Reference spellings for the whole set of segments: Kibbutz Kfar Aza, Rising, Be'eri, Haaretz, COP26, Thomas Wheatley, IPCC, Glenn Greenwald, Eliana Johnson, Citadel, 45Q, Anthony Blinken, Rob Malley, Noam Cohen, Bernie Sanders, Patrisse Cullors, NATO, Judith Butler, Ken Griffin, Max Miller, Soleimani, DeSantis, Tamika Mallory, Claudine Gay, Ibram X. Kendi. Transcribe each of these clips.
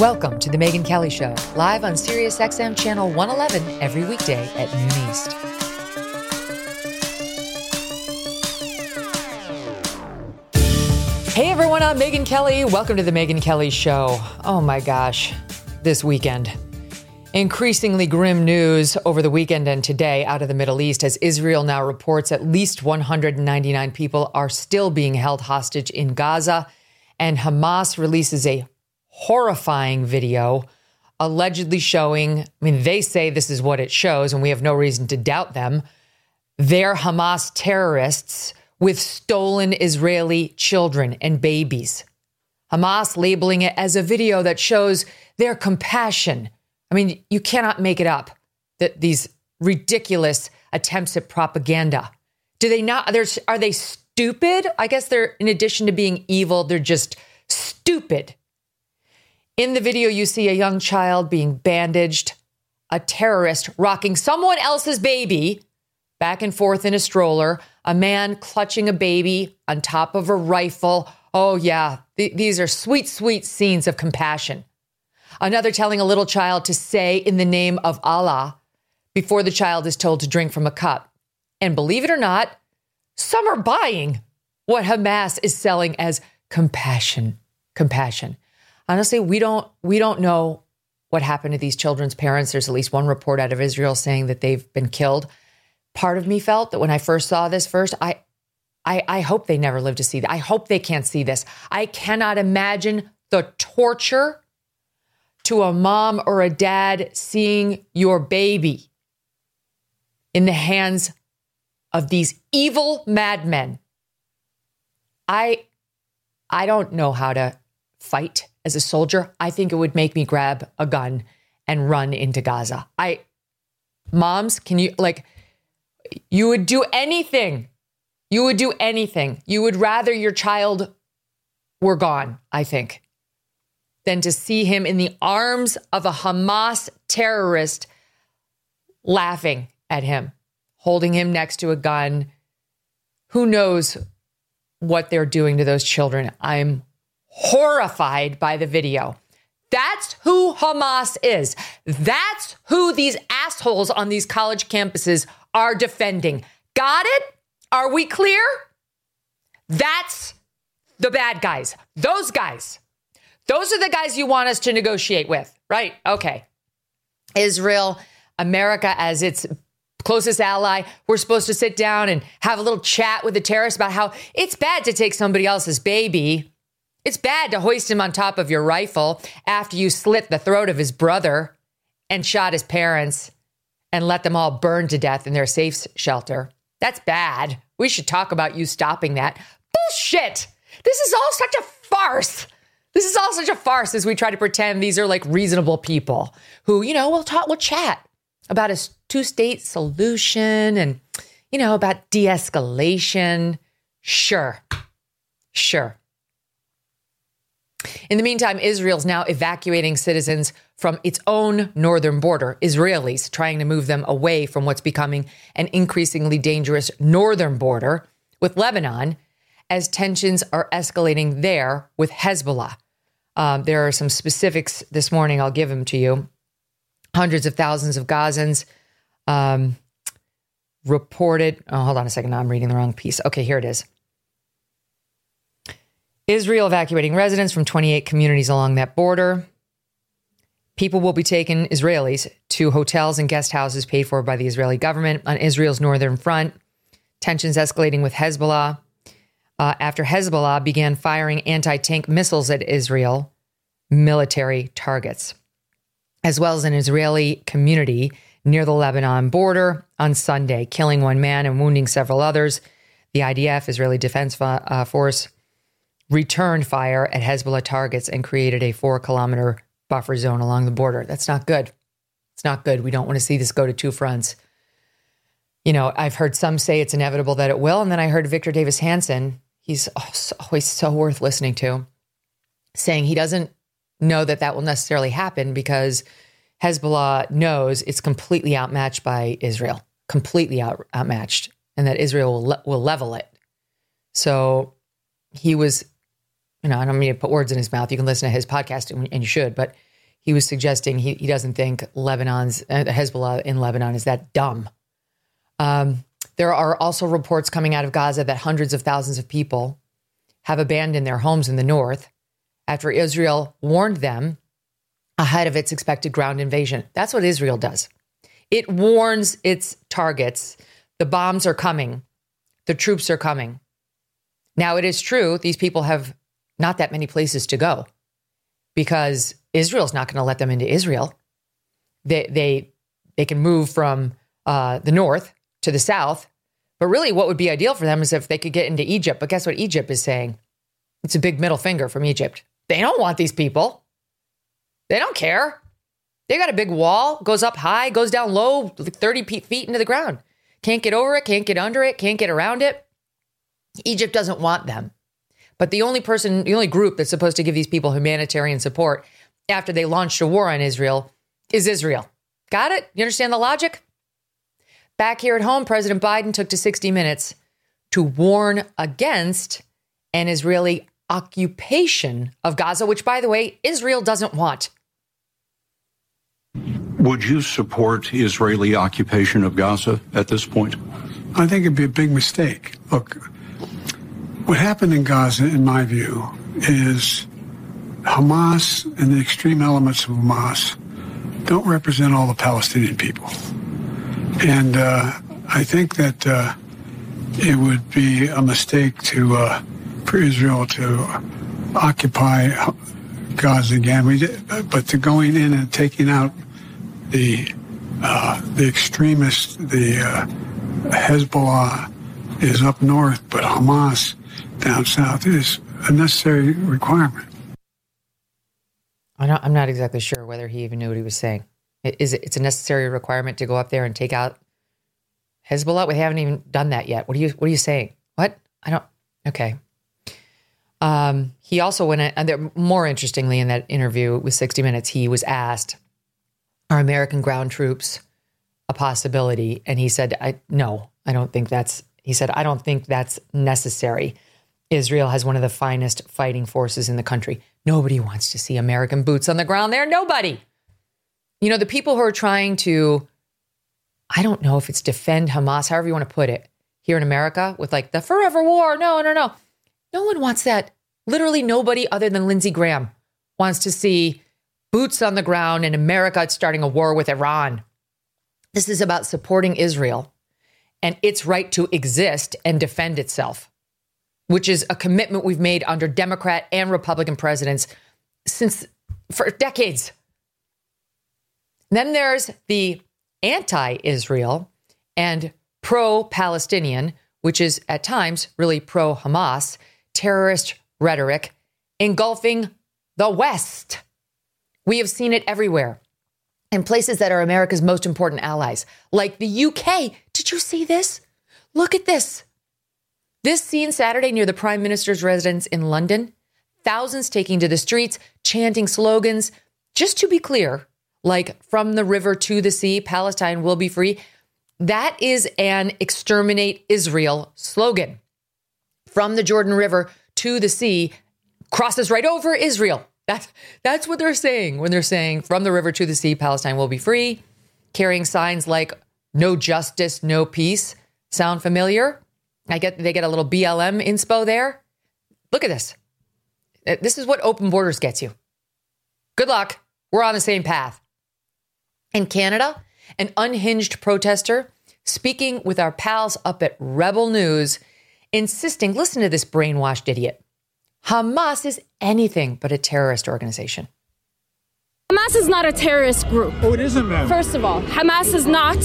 Welcome to The Megyn Kelly Show, live on Sirius XM Channel 111 every weekday at noon East. Hey everyone, I'm Megyn Kelly. Welcome to The Megyn Kelly Show. Oh my gosh, this weekend. Increasingly grim news over the weekend and today out of the Middle East as Israel now reports at least 199 people are still being held hostage in Gaza, and Hamas releases a horrifying video allegedly showing, they say this is what it shows and we have no reason to doubt them, they're Hamas terrorists with stolen Israeli children and babies. Hamas labeling it as a video that shows their compassion. You cannot make it up, that these ridiculous attempts at propaganda. Do they not? Are they stupid? I guess they're, in addition to being evil, they're just stupid. In the video, you see a young child being bandaged, a terrorist rocking someone else's baby back and forth in a stroller, a man clutching a baby on top of a rifle. Oh, yeah, these are sweet, sweet scenes of compassion. Another telling a little child to say in the name of Allah before the child is told to drink from a cup. And believe it or not, some are buying what Hamas is selling as compassion. Compassion. Honestly, we don't know what happened to these children's parents. There's at least one report out of Israel saying that they've been killed. Part of me felt that when I first saw this I hope they never live to see that. I hope they can't see this. I cannot imagine the torture to a mom or a dad seeing your baby in the hands of these evil madmen. I don't know how to fight as a soldier. I think it would make me grab a gun and run into Gaza. Moms, can you, you would do anything. You would do anything. You would rather your child were gone, I think, than to see him in the arms of a Hamas terrorist laughing at him, holding him next to a gun. Who knows what they're doing to those children? I'm horrified by the video. That's who Hamas is. That's who these assholes on these college campuses are defending. Got it? Are we clear? That's the bad guys. Those guys. Those are the guys you want us to negotiate with, right? Okay. Israel, America as its closest ally, we're supposed to sit down and have a little chat with the terrorists about how it's bad to take somebody else's baby. It's bad to hoist him on top of your rifle after you slit the throat of his brother and shot his parents and let them all burn to death in their safe shelter. That's bad. We should talk about you stopping that. Bullshit. This is all such a farce. This is all such a farce as we try to pretend these are reasonable people who, we'll chat about a two-state solution and, about de-escalation. Sure. In the meantime, Israel's now evacuating citizens from its own northern border, Israelis trying to move them away from what's becoming an increasingly dangerous northern border with Lebanon as tensions are escalating there with Hezbollah. There are some specifics this morning. I'll give them to you. Hundreds of thousands of Gazans reported. Oh, hold on a second. I'm reading the wrong piece. Okay, here it is. Israel evacuating residents from 28 communities along that border. People will be taken, Israelis, to hotels and guest houses paid for by the Israeli government on Israel's northern front. Tensions escalating with Hezbollah. After Hezbollah began firing anti-tank missiles at Israel, military targets, as well as an Israeli community near the Lebanon border on Sunday, killing one man and wounding several others. The IDF, Israeli Defense Force, returned fire at Hezbollah targets and created a 4-kilometer buffer zone along the border. That's not good. It's not good. We don't want to see this go to two fronts. I've heard some say it's inevitable that it will. And then I heard Victor Davis Hanson, he's always so worth listening to, saying he doesn't know that will necessarily happen because Hezbollah knows it's completely outmatched by Israel, completely outmatched, and that Israel will level it. So he was you know, I don't mean to put words in his mouth. You can listen to his podcast, and you should, but he was suggesting he doesn't think Lebanon's Hezbollah in Lebanon is that dumb. There are also reports coming out of Gaza that hundreds of thousands of people have abandoned their homes in the north after Israel warned them ahead of its expected ground invasion. That's what Israel does. It warns its targets. The bombs are coming. The troops are coming. Now, it is true, these people have not that many places to go because Israel's not going to let them into Israel. They can move from the north to the south. But really what would be ideal for them is if they could get into Egypt. But guess what Egypt is saying? It's a big middle finger from Egypt. They don't want these people. They don't care. They got a big wall, goes up high, goes down low, 30 feet into the ground. Can't get over it, can't get under it, can't get around it. Egypt doesn't want them. But the only group that's supposed to give these people humanitarian support after they launched a war on Israel is Israel. Got it? You understand the logic? Back here at home, President Biden took to 60 Minutes to warn against an Israeli occupation of Gaza, which, by the way, Israel doesn't want. Would you support Israeli occupation of Gaza at this point? I think it'd be a big mistake. Look, what happened in Gaza, in my view, is Hamas and the extreme elements of Hamas don't represent all the Palestinian people. And I think that it would be a mistake for Israel to occupy Gaza again. But to going in and taking out the extremists, the Hezbollah is up north, but Hamas down south is a necessary requirement. I'm not exactly sure whether he even knew what he was saying. It's a necessary requirement to go up there and take out Hezbollah? We haven't even done that yet. What are you saying? What? Okay. He also went, and more interestingly, in that interview with 60 Minutes, he was asked, are American ground troops a possibility? And he said, I don't think that's necessary. Israel has one of the finest fighting forces in the country. Nobody wants to see American boots on the ground there. Nobody. You know, the people who are trying to, I don't know if it's defend Hamas, however you want to put it, here in America with like the forever war. No. No one wants that. Literally nobody other than Lindsey Graham wants to see boots on the ground in America starting a war with Iran. This is about supporting Israel and its right to exist and defend itself, which is a commitment we've made under Democrat and Republican presidents for decades. Then there's the anti-Israel and pro-Palestinian, which is at times really pro-Hamas, terrorist rhetoric engulfing the West. We have seen it everywhere in places that are America's most important allies, like the UK. Did you see this? Look at this. This scene Saturday near the Prime Minister's residence in London, thousands taking to the streets, chanting slogans. Just to be clear, like from the river to the sea, Palestine will be free. That is an exterminate Israel slogan. From the Jordan River to the sea crosses right over Israel. That's what they're saying when they're saying from the river to the sea, Palestine will be free. Carrying signs like no justice, no peace. Sound familiar? They get a little BLM inspo there. Look at this. This is what open borders gets you. Good luck. We're on the same path. In Canada, an unhinged protester speaking with our pals up at Rebel News, insisting, listen to this brainwashed idiot. Hamas is anything but a terrorist organization. Hamas is not a terrorist group. Oh, it isn't, ma'am. First of all, Hamas is not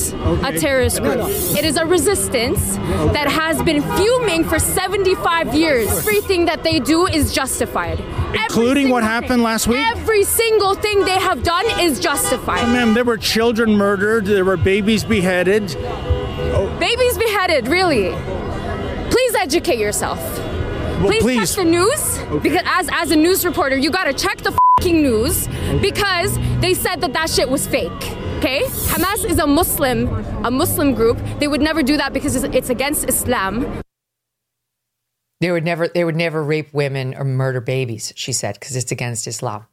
a terrorist group. It is a resistance that has been fuming for 75 years. Everything that they do is justified. Including what happened last week? Every single thing they have done is justified. Ma'am, there were children murdered. There were babies beheaded. Oh. Babies beheaded, really? Please educate yourself. Well, please check the news, because as a news reporter, you got to check the f***ing news, because they said that shit was fake, okay? Hamas is a Muslim group. They would never do that because it's against Islam. They would never rape women or murder babies, she said, because it's against Islam.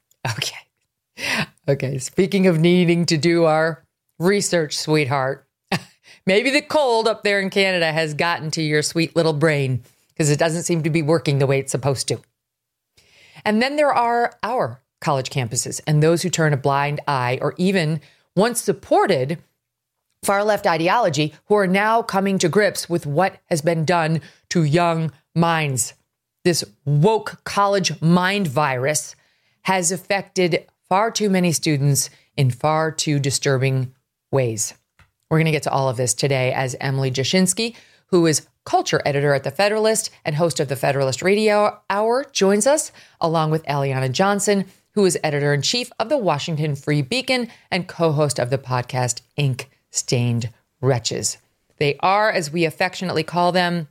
Okay. Speaking of needing to do our research, sweetheart, maybe the cold up there in Canada has gotten to your sweet little brain because it doesn't seem to be working the way it's supposed to. And then there are our college campuses and those who turn a blind eye or even once supported far-left ideology who are now coming to grips with what has been done to young minds. This woke college mind virus has affected far too many students in far too disturbing ways. We're going to get to all of this today as Emily Jashinsky, who is culture editor at The Federalist and host of The Federalist Radio Hour, joins us, along with Eliana Johnson, who is editor-in-chief of the Washington Free Beacon and co-host of the podcast Ink Stained Wretches. They are, as we affectionately call them,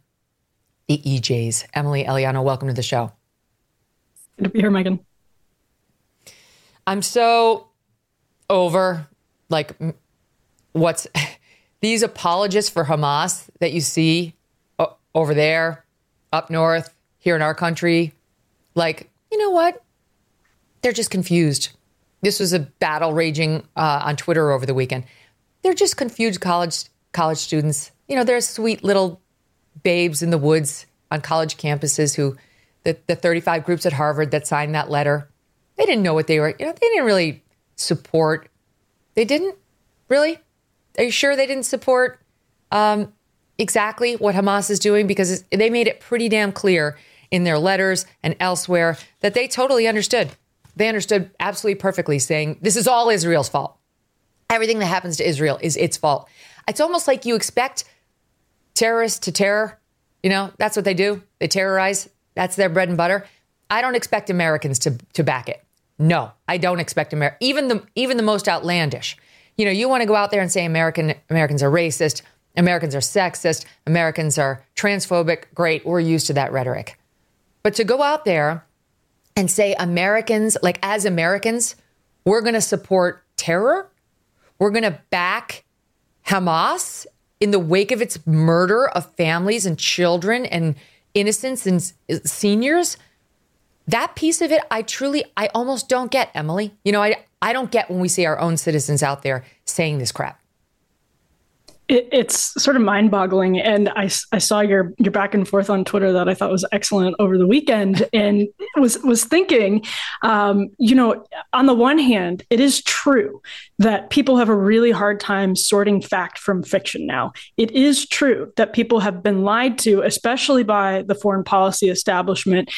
the EJs. Emily, Eliana, welcome to the show. Good to be here, Megan. I'm so over, like, what's these apologists for Hamas that you see over there, up north, here in our country. Like, you know what? They're just confused. This was a battle raging on Twitter over the weekend. They're just confused college students. You know, they're sweet little babes in the woods on college campuses who, the 35 groups at Harvard that signed that letter, they didn't know what they were, you know, they didn't really support. They didn't? Really? Are you sure they didn't support exactly what Hamas is doing? Because they made it pretty damn clear in their letters and elsewhere that they totally understood. They understood absolutely perfectly, saying this is all Israel's fault. Everything that happens to Israel is its fault. It's almost like you expect terrorists to terror. You know, that's what they do. They terrorize. That's their bread and butter. I don't expect Americans to back it. No, I don't expect America. Even the most outlandish. You know, you want to go out there and say Americans are racist. Americans are sexist. Americans are transphobic. Great. We're used to that rhetoric. But to go out there and say Americans, like as Americans, we're going to support terror. We're going to back Hamas in the wake of its murder of families and children and innocents and seniors. That piece of it, I almost don't get, Emily. You know, I don't get when we see our own citizens out there saying this crap. It's sort of mind-boggling. And I saw your back and forth on Twitter that I thought was excellent over the weekend and was thinking, you know, on the one hand, it is true that people have a really hard time sorting fact from fiction now. It is true that people have been lied to, especially by the foreign policy establishment,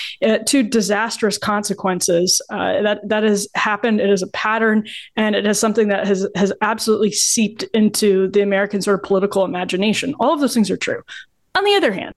to disastrous consequences. That has happened. It is a pattern, and it is something that has absolutely seeped into the American sort of political imagination. All of those things are true. On the other hand,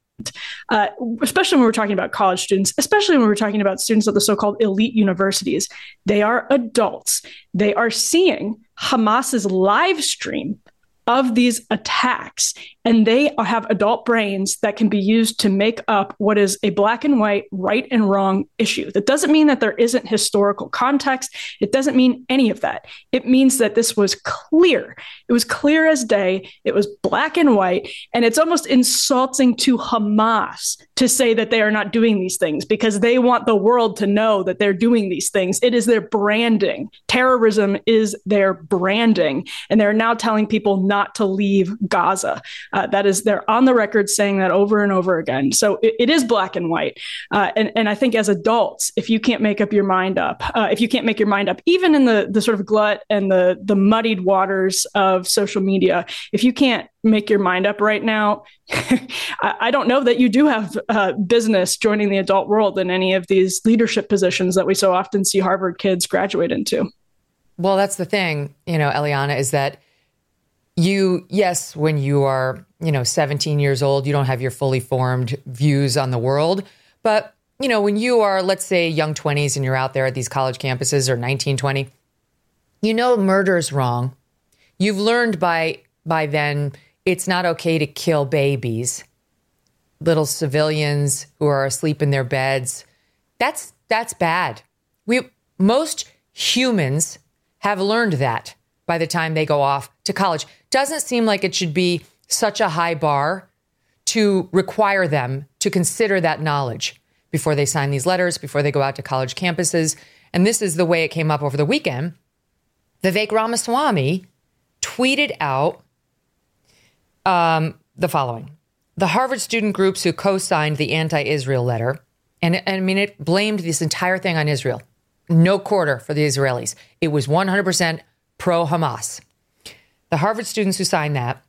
especially when we're talking about college students, especially when we're talking about students at the so-called elite universities, they are adults. They are seeing Hamas's live stream of these attacks, and they have adult brains that can be used to make up what is a black and white, right and wrong issue. That doesn't mean that there isn't historical context. It doesn't mean any of that. It means that this was clear. It was clear as day. It was black and white. And it's almost insulting to Hamas to say that they are not doing these things because they want the world to know that they're doing these things. It is their branding. Terrorism is their branding. And they're now telling people not to leave Gaza. That is, they're on the record saying that over and over again. So it is black and white. And I think as adults, if you can't make up your mind up, even in the sort of glut and the muddied waters of social media, if you can't make your mind up right now, I don't know that you do have business joining the adult world in any of these leadership positions that we so often see Harvard kids graduate into. Well, that's the thing, you know, Eliana, is that yes, when you are, you know, 17 years old, you don't have your fully formed views on the world. But, you know, when you are, let's say, young 20s and you're out there at these college campuses or 19, 20, you know, murder's wrong. You've learned by then it's not okay to kill babies, little civilians who are asleep in their beds. That's bad. Most humans have learned that by the time they go off to college. Doesn't seem like it should be such a high bar to require them to consider that knowledge before they sign these letters, before they go out to college campuses. And this is the way it came up over the weekend. Vivek Ramaswamy tweeted out the following. The Harvard student groups who co-signed the anti-Israel letter, and I mean, it blamed this entire thing on Israel. No quarter for the Israelis. It was 100% pro-Hamas. The Harvard students who signed that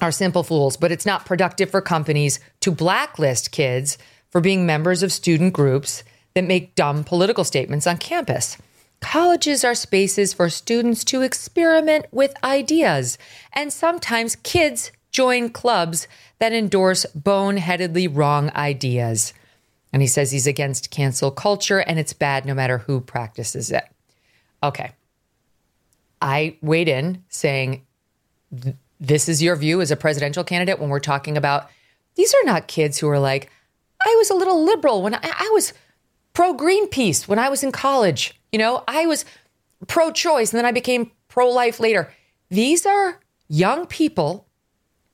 are simple fools, but it's not productive for companies to blacklist kids for being members of student groups that make dumb political statements on campus. Colleges are spaces for students to experiment with ideas, and sometimes kids join clubs that endorse boneheadedly wrong ideas. And he says he's against cancel culture, and it's bad no matter who practices it. Okay. I weighed in saying, this is your view as a presidential candidate when we're talking about, these are not kids who are like, I was a little liberal when I was pro-Greenpeace when I was in college. You know, I was pro-choice and then I became pro-life later. These are young people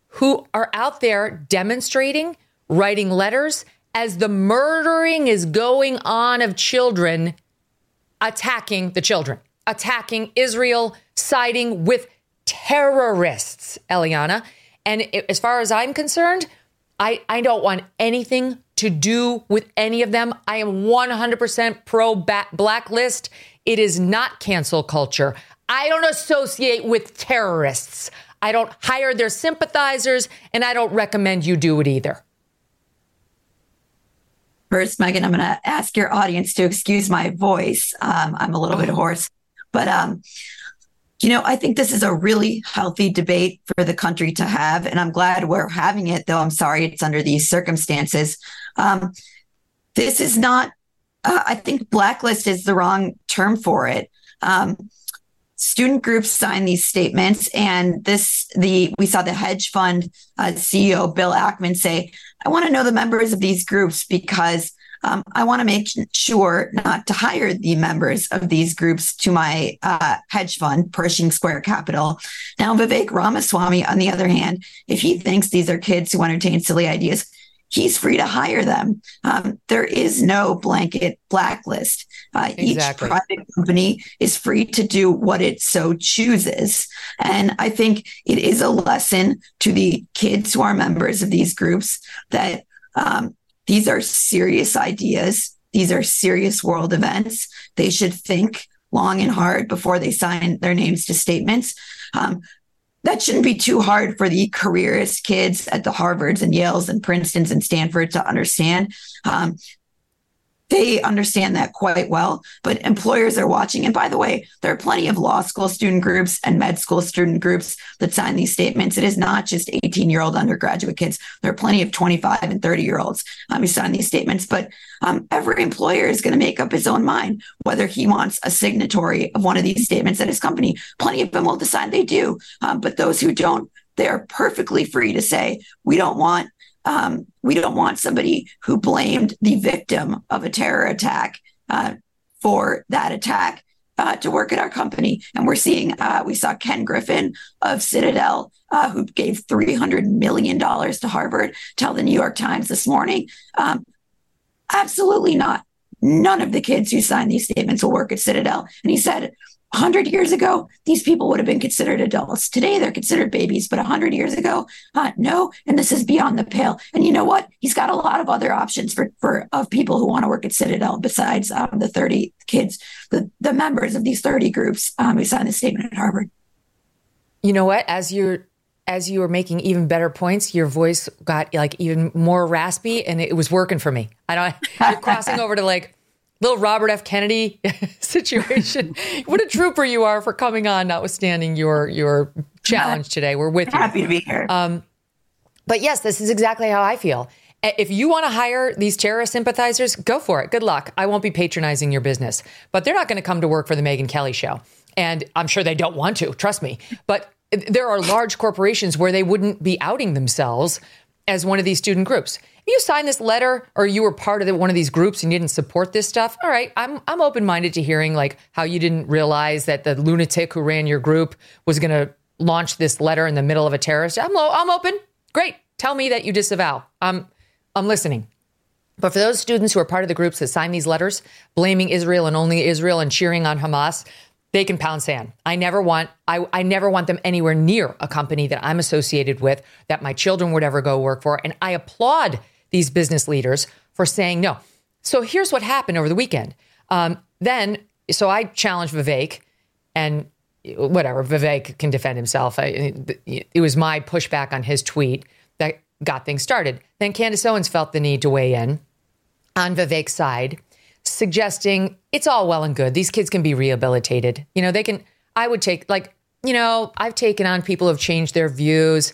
who are out there demonstrating, writing letters as the murdering is going on of children, attacking the children, attacking Israel, siding with terrorists, Eliana. And as far as I'm concerned, I don't want anything to do with any of them. I am 100% pro-blacklist. It is not cancel culture. I don't associate with terrorists. I don't hire their sympathizers, and I don't recommend you do it either. First, Megyn, I'm going to ask your audience to excuse my voice. I'm a little bit hoarse, but you know, I think this is a really healthy debate for the country to have, and I'm glad we're having it, though I'm sorry it's under these circumstances. This is not, I think blacklist is the wrong term for it. Student groups sign these statements, and we saw the hedge fund CEO, Bill Ackman, say, I want to know the members of these groups because I want to make sure not to hire the members of these groups to my hedge fund, Pershing Square Capital. Now, Vivek Ramaswamy, on the other hand, if he thinks these are kids who entertain silly ideas, he's free to hire them. There is no blanket blacklist. Exactly. Each private company is free to do what it so chooses. And I think it is a lesson to the kids who are members of these groups that these are serious ideas. These are serious world events. They should think long and hard before they sign their names to statements. That shouldn't be too hard for the careerist kids at the Harvards and Yales and Princetons and Stanford to understand. They understand that quite well, but employers are watching. And by the way, there are plenty of law school student groups and med school student groups that sign these statements. It is not just 18-year-old undergraduate kids. There are plenty of 25 and 30-year-olds who sign these statements. But every employer is going to make up his own mind whether he wants a signatory of one of these statements at his company. Plenty of them will decide they do. But those who don't, they are perfectly free to say, we don't want somebody who blamed the victim of a terror attack for that attack to work at our company. And we're seeing, we saw Ken Griffin of Citadel, who gave $300 million to Harvard, tell the New York Times this morning, absolutely not. None of the kids who signed these statements will work at Citadel. And he said, 100 years ago, these people would have been considered adults. Today, they're considered babies. But 100 years ago, no. And this is beyond the pale. And you know what? He's got a lot of other options of people who want to work at Citadel besides the 30 kids, the members of these 30 groups who signed the statement at Harvard. You know what? As you were making even better points, your voice got like even more raspy, and it was working for me. You're crossing over to like little Robert F. Kennedy situation. What a trooper you are for coming on, notwithstanding your challenge today. We're with you. Happy to be here. But yes, this is exactly how I feel. If you want to hire these terrorist sympathizers, go for it. Good luck. I won't be patronizing your business. But they're not going to come to work for the Megyn Kelly Show. And I'm sure they don't want to, trust me. But there are large corporations where they wouldn't be outing themselves as one of these student groups. You signed this letter or you were part of one of these groups and you didn't support this stuff. All right. I'm open-minded to hearing like how you didn't realize that the lunatic who ran your group was going to launch this letter in the middle of a terrorist. I'm open. Great. Tell me that you disavow. I'm listening. But for those students who are part of the groups that sign these letters, blaming Israel and only Israel and cheering on Hamas, they can pound sand. I never want them anywhere near a company that I'm associated with, that my children would ever go work for. And I applaud these business leaders for saying no. So here's what happened over the weekend. So I challenged Vivek, and whatever, Vivek can defend himself. It was my pushback on his tweet that got things started. Then Candace Owens felt the need to weigh in on Vivek's side, suggesting it's all well and good. These kids can be rehabilitated. You know, they can, I would take, like, you know, I've taken on people who have changed their views,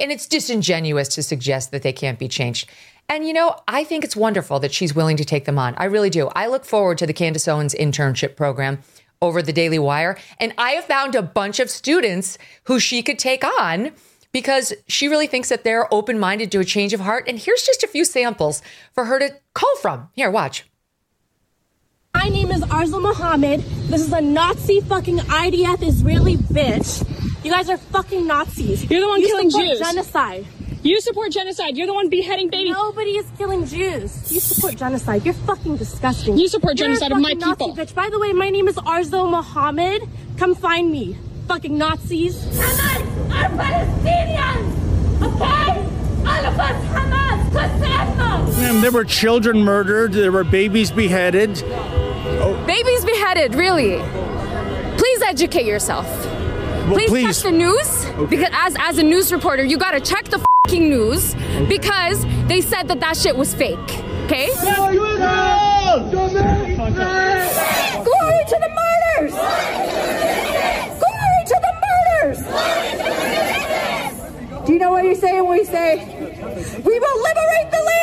and it's disingenuous to suggest that they can't be changed. And, you know, I think it's wonderful that she's willing to take them on. I really do. I look forward to the Candace Owens internship program over the Daily Wire. And I have found a bunch of students who she could take on because she really thinks that they're open-minded to a change of heart. And here's just a few samples for her to cull from. Here, watch. My name is Arzal Mohammed. This is a Nazi fucking IDF Israeli bitch. You guys are fucking Nazis. You're the one killing Jews. Genocide. You support genocide. You're the one beheading babies. Nobody is killing Jews. You support genocide. You're fucking disgusting. You support genocide of my people. Nazi bitch. By the way, my name is Arzal Mohammed. Come find me. Fucking Nazis. Hamas are Palestinians. Okay? All of us, Hamas. And there were children murdered. There were babies beheaded. Oh. Babies beheaded, really. Please educate yourself. Well, please check the news. Okay. Because as a news reporter, you gotta check the f***ing news. Okay. Because they said that shit was fake. Okay? Glory to the martyrs! Glory to the martyrs! Do you know what you say when we say, we will liberate the land?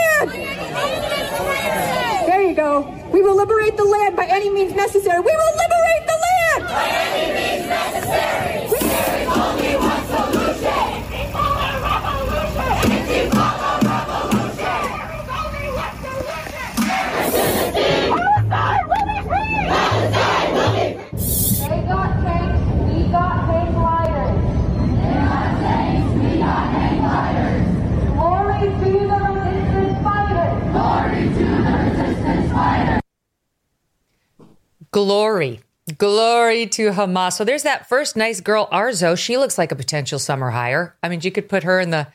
There you go. We will liberate the land by any means necessary. We will liberate the land! By any means necessary! There is only one solution! Anti-Follow revolution! There is only one solution! Palestine will be free! Palestine will be free! They got tanks, we got tank gliders. They got tanks, we got tank gliders. Glory to the resistance fighters! Glory to the resistance fighters! Glory. Glory to Hamas. So there's that first nice girl, Arzo. She looks like a potential summer hire. I mean, you could put her in the,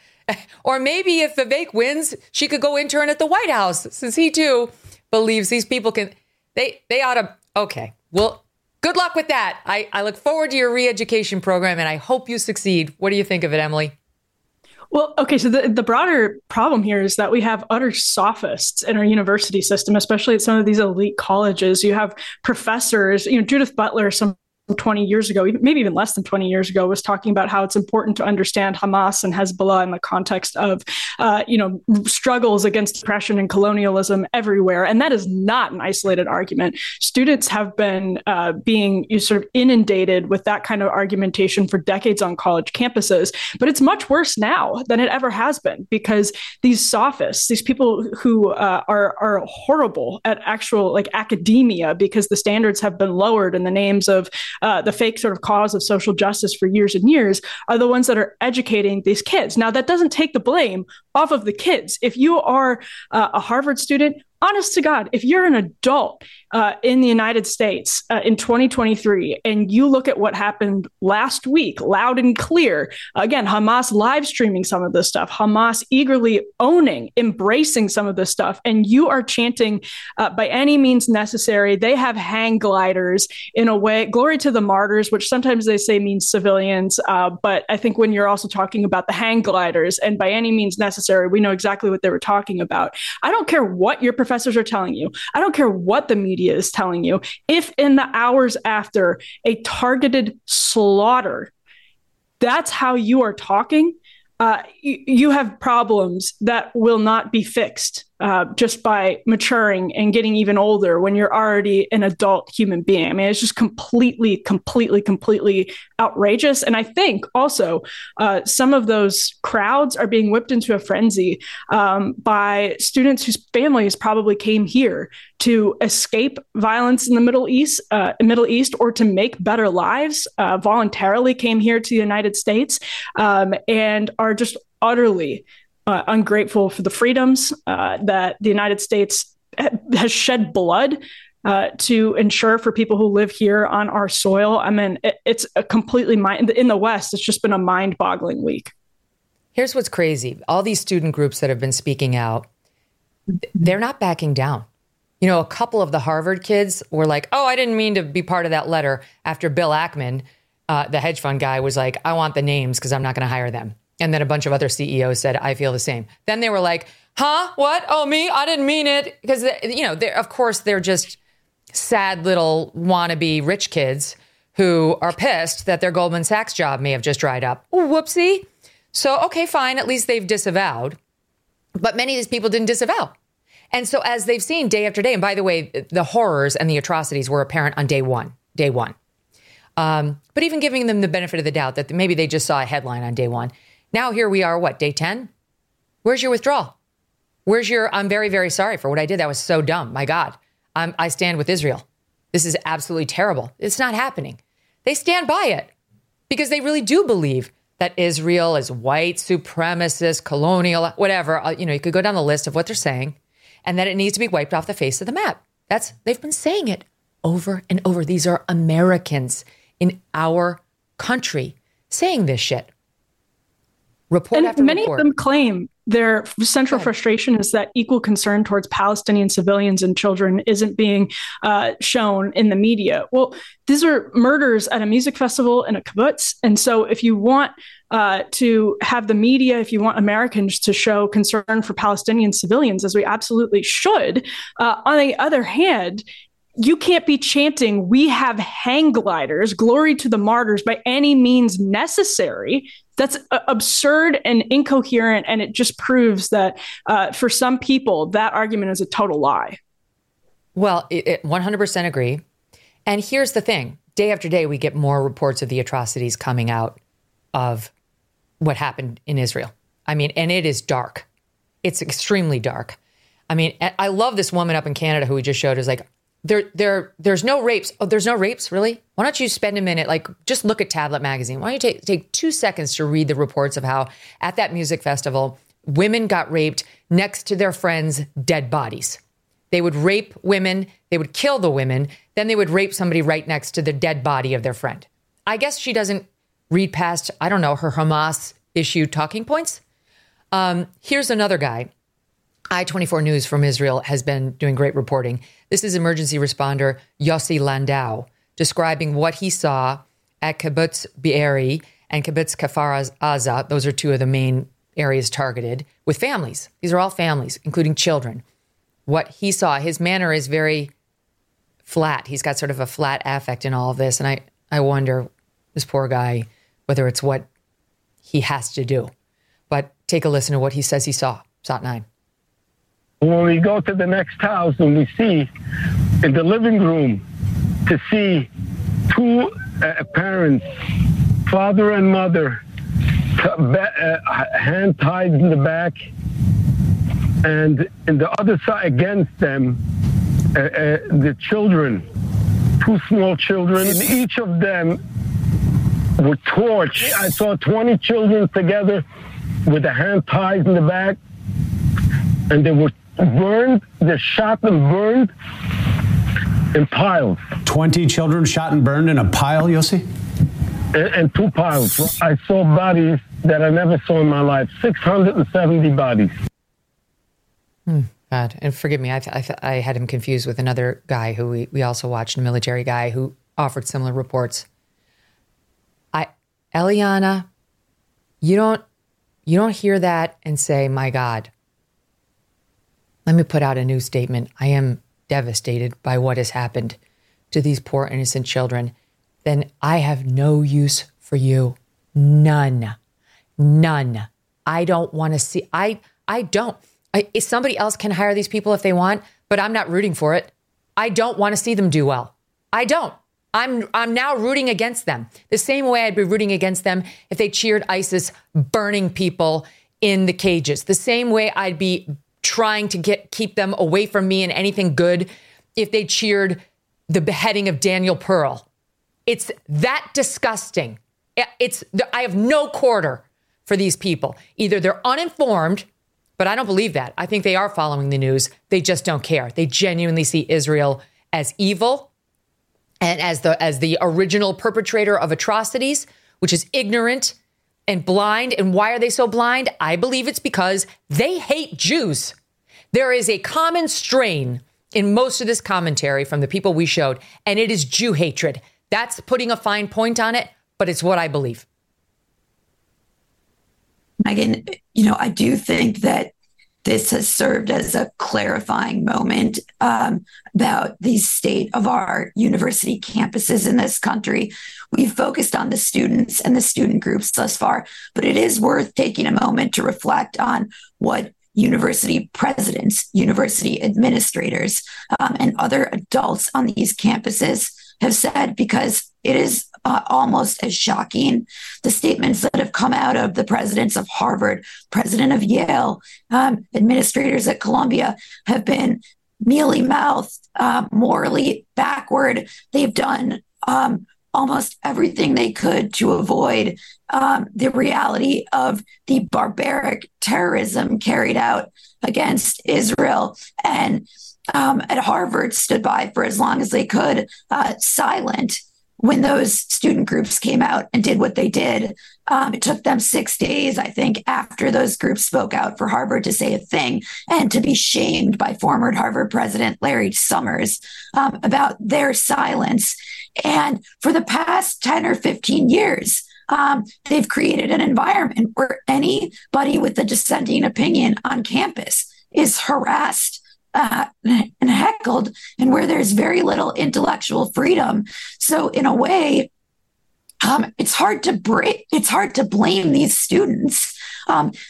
or maybe if Vivek wins, she could go intern at the White House, since he too believes these people can, they ought to, okay. Well, good luck with that. I look forward to your re-education program, and I hope you succeed. What do you think of it, Emily? Well, okay, so the broader problem here is that we have utter sophists in our university system, especially at some of these elite colleges. You have professors, you know, Judith Butler, some 20 years ago, maybe even less than 20 years ago, was talking about how it's important to understand Hamas and Hezbollah in the context of, struggles against oppression and colonialism everywhere. And that is not an isolated argument. Students have been being inundated with that kind of argumentation for decades on college campuses. But it's much worse now than it ever has been, because these sophists, these people who are horrible at actual academia, because the standards have been lowered in the names of the fake sort of cause of social justice for years and years, are the ones that are educating these kids. Now, that doesn't take the blame off of the kids. If you are a Harvard student, honest to God, if you're an adult in the United States in 2023, and you look at what happened last week, loud and clear, again, Hamas live streaming some of this stuff, Hamas eagerly owning, embracing some of this stuff, and you are chanting by any means necessary. They have hang gliders in a way, glory to the martyrs, which sometimes they say means civilians. But I think when you're also talking about the hang gliders and by any means necessary, we know exactly what they were talking about. I don't care what your professors are telling you. I don't care what the media is telling you. If in the hours after a targeted slaughter, that's how you are talking, you have problems that will not be fixed just by maturing and getting even older when you're already an adult human being. I mean, it's just completely outrageous. And I think also some of those crowds are being whipped into a frenzy by students whose families probably came here to escape violence in the Middle East, or to make better lives, voluntarily came here to the United States, and are just utterly ungrateful for the freedoms that the United States has shed blood to ensure for people who live here on our soil. I mean, it's a completely in the West, it's just been a mind-boggling week. Here's what's crazy. All these student groups that have been speaking out, they're not backing down. You know, a couple of the Harvard kids were like, oh, I didn't mean to be part of that letter, after Bill Ackman, the hedge fund guy, was like, I want the names because I'm not going to hire them. And then a bunch of other CEOs said, I feel the same. Then they were like, huh? What? Oh, me? I didn't mean it. Because, you know, of course, they're just sad little wannabe rich kids who are pissed that their Goldman Sachs job may have just dried up. Ooh, whoopsie. So, OK, fine. At least they've disavowed. But many of these people didn't disavow. And so as they've seen day after day, and by the way, the horrors and the atrocities were apparent on day one. But even giving them the benefit of the doubt that maybe they just saw a headline on day one. Now here we are, what, day 10? Where's your withdrawal? Where's your, I'm very, very sorry for what I did. That was so dumb. My God, I stand with Israel. This is absolutely terrible. It's not happening. They stand by it because they really do believe that Israel is white, supremacist, colonial, whatever. You know, you could go down the list of what they're saying. And that it needs to be wiped off the face of the map. They've been saying it over and over. These are Americans in our country saying this shit. Report after report. Many of them claim their central frustration is that equal concern towards Palestinian civilians and children isn't being shown in the media. Well, these are murders at a music festival and a kibbutz. And so if you want to have the media, if you want Americans to show concern for Palestinian civilians, as we absolutely should, on the other hand, you can't be chanting, we have hang gliders, glory to the martyrs, by any means necessary. That's absurd and incoherent, and it just proves that for some people, that argument is a total lie. Well, 100% agree. And here's the thing. Day after day, we get more reports of the atrocities coming out of what happened in Israel. I mean, and it is dark. It's extremely dark. I mean, I love this woman up in Canada who we just showed is like, There's no rapes. Oh, there's no rapes, really? Why don't you spend a minute, like, just look at Tablet magazine. Why don't you take 2 seconds to read the reports of how at that music festival, women got raped next to their friends' dead bodies. They would rape women. They would kill the women. Then they would rape somebody right next to the dead body of their friend. I guess she doesn't read past, I don't know, her Hamas issue talking points. Here's another guy. I-24 News from Israel has been doing great reporting. This is emergency responder Yossi Landau describing what he saw at Kibbutz Be'eri and Kibbutz Kfar Aza. Those are two of the main areas targeted with families. These are all families, including children. What he saw, his manner is very flat. He's got sort of a flat affect in all of this. And I wonder, this poor guy, whether it's what he has to do. But take a listen to what he says he saw. Sot 9. When we go to the next house and we see in the living room to see two parents, father and mother, hand tied in the back, and in the other side against them, the children, two small children, and each of them were torched. I saw 20 children together with the hand tied in the back, and they were burned, they shot and burned in piles. 20 children shot and burned in a pile, Yossi? And two piles. I saw bodies that I never saw in my life, 670 bodies. God, and forgive me, I had him confused with another guy who we also watched, a military guy who offered similar reports. Eliana, you don't hear that and say, my God. Let me put out a new statement. I am devastated by what has happened to these poor innocent children. Then I have no use for you. None. I don't want to see. Somebody else can hire these people if they want, but I'm not rooting for it. I don't want to see them do well. I don't. I'm now rooting against them. The same way I'd be rooting against them if they cheered ISIS burning people in the cages. The same way I'd be trying to keep them away from me and anything good if they cheered the beheading of Daniel Pearl. It's that disgusting. I have no quarter for these people. Either they're uninformed But I don't believe that. I think they are following the news. They just don't care. They genuinely see Israel as evil and as the original perpetrator of atrocities, which is ignorant and blind. And why are they so blind? I believe it's because they hate Jews. There is a common strain in most of this commentary from the people we showed, and it is Jew hatred. That's putting a fine point on it, but it's what I believe. Megyn, you know, I do think that this has served as a clarifying moment about the state of our university campuses in this country. We've focused on the students and the student groups thus far, but it is worth taking a moment to reflect on what university presidents, university administrators, and other adults on these campuses have said, because it is almost as shocking, the statements that have come out of the presidents of Harvard, president of Yale, administrators at Columbia have been mealy-mouthed, morally backward. They've done almost everything they could to avoid the reality of the barbaric terrorism carried out against Israel. And at Harvard, stood by for as long as they could, silent, when those student groups came out and did what they did. It took them 6 days, I think, after those groups spoke out for Harvard to say a thing and to be shamed by former Harvard president Larry Summers about their silence. And for the past 10 or 15 years, they've created an environment where anybody with a dissenting opinion on campus is harassed and heckled, and where there's very little intellectual freedom. So in a way, it's hard to blame these students.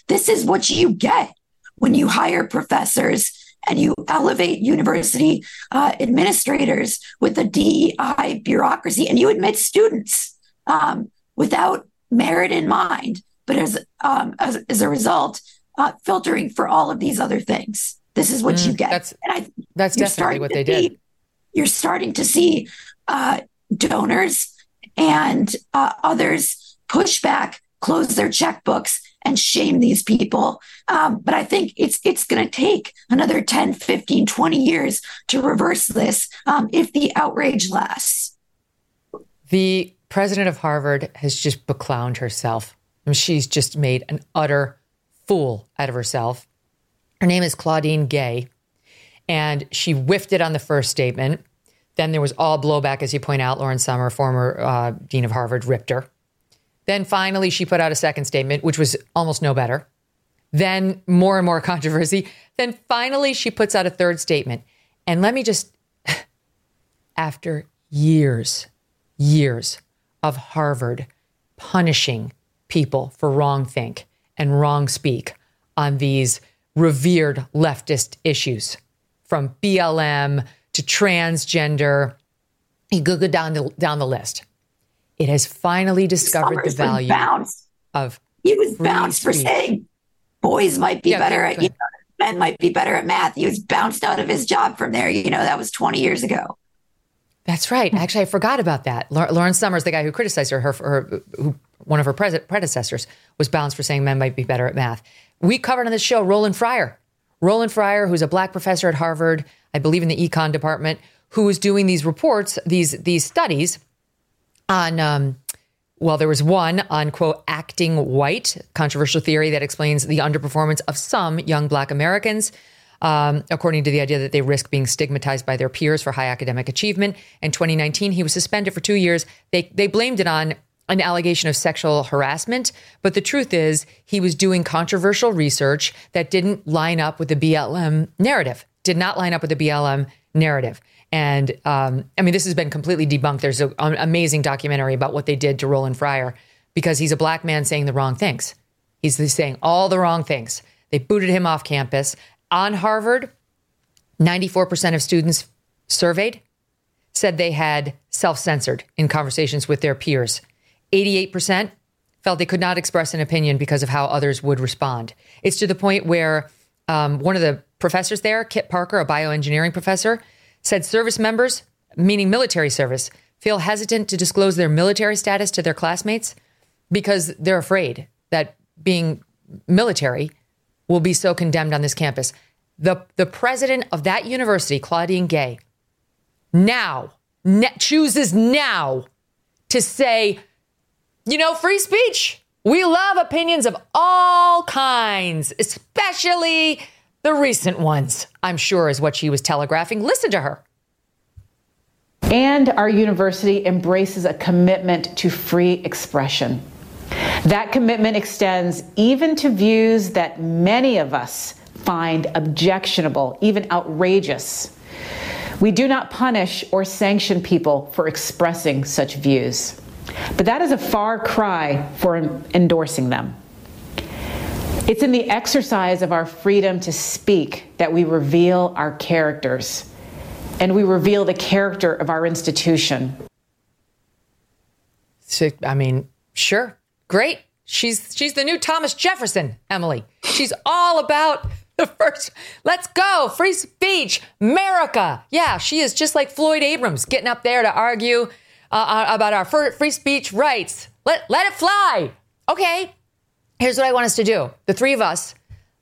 This is what you get when you hire professors and you elevate university administrators with a DEI bureaucracy, and you admit students without merit in mind, but as a result, filtering for all of these other things. This is what you get. That's definitely what they did. You're starting to see donors and others push back, close their checkbooks, and shame these people. But I think it's going to take another 10, 15, 20 years to reverse this if the outrage lasts. The president of Harvard has just beclowned herself. I mean, she's just made an utter fool out of herself. Her name is Claudine Gay, and she whiffed it on the first statement. Then there was all blowback, as you point out. Lauren Summer, former dean of Harvard, ripped her. Then finally, she put out a second statement, which was almost no better. Then more and more controversy. Then finally, she puts out a third statement. And let me just, after years of Harvard punishing people for wrong think and wrong speak on these revered leftist issues, from BLM to transgender, you go down the list. It has finally discovered the value of he was bounced for saying boys might be better at, men might be better at math. He was bounced out of his job from there. You know, that was 20 years ago. That's right. Actually, I forgot about that. Lauren Summers, the guy who criticized her who, one of her predecessors, was bounced for saying men might be better at math. We covered on this show Roland Fryer, who's a black professor at Harvard, I believe in the econ department, who was doing these reports, these studies on, there was one on, quote, acting white, controversial theory that explains the underperformance of some young black Americans, according to the idea that they risk being stigmatized by their peers for high academic achievement. In 2019, he was suspended for 2 years. They blamed it on an allegation of sexual harassment. But the truth is, he was doing controversial research that didn't line up with the BLM narrative, And I mean, this has been completely debunked. There's an amazing documentary about what they did to Roland Fryer because he's a black man saying the wrong things. He's saying all the wrong things. They booted him off campus. On Harvard, 94% of students surveyed said they had self-censored in conversations with their peers. 88% felt they could not express an opinion because of how others would respond. It's to the point where one of the professors there, Kit Parker, a bioengineering professor, said service members, meaning military service, feel hesitant to disclose their military status to their classmates because they're afraid that being military will be so condemned on this campus. The president of that university, Claudine Gay, chooses now to say, you know, free speech. We love opinions of all kinds, especially the recent ones, I'm sure is what she was telegraphing. Listen to her. And our university embraces a commitment to free expression. That commitment extends even to views that many of us find objectionable, even outrageous. We do not punish or sanction people for expressing such views. But that is a far cry for endorsing them. It's in the exercise of our freedom to speak that we reveal our characters, and we reveal the character of our institution. So, I mean, sure, great. She's the new Thomas Jefferson, Emily. She's all about the first, let's go, free speech, America. Yeah, she is just like Floyd Abrams getting up there to argue about our free speech rights. Let it fly. Okay, here's what I want us to do. The three of us,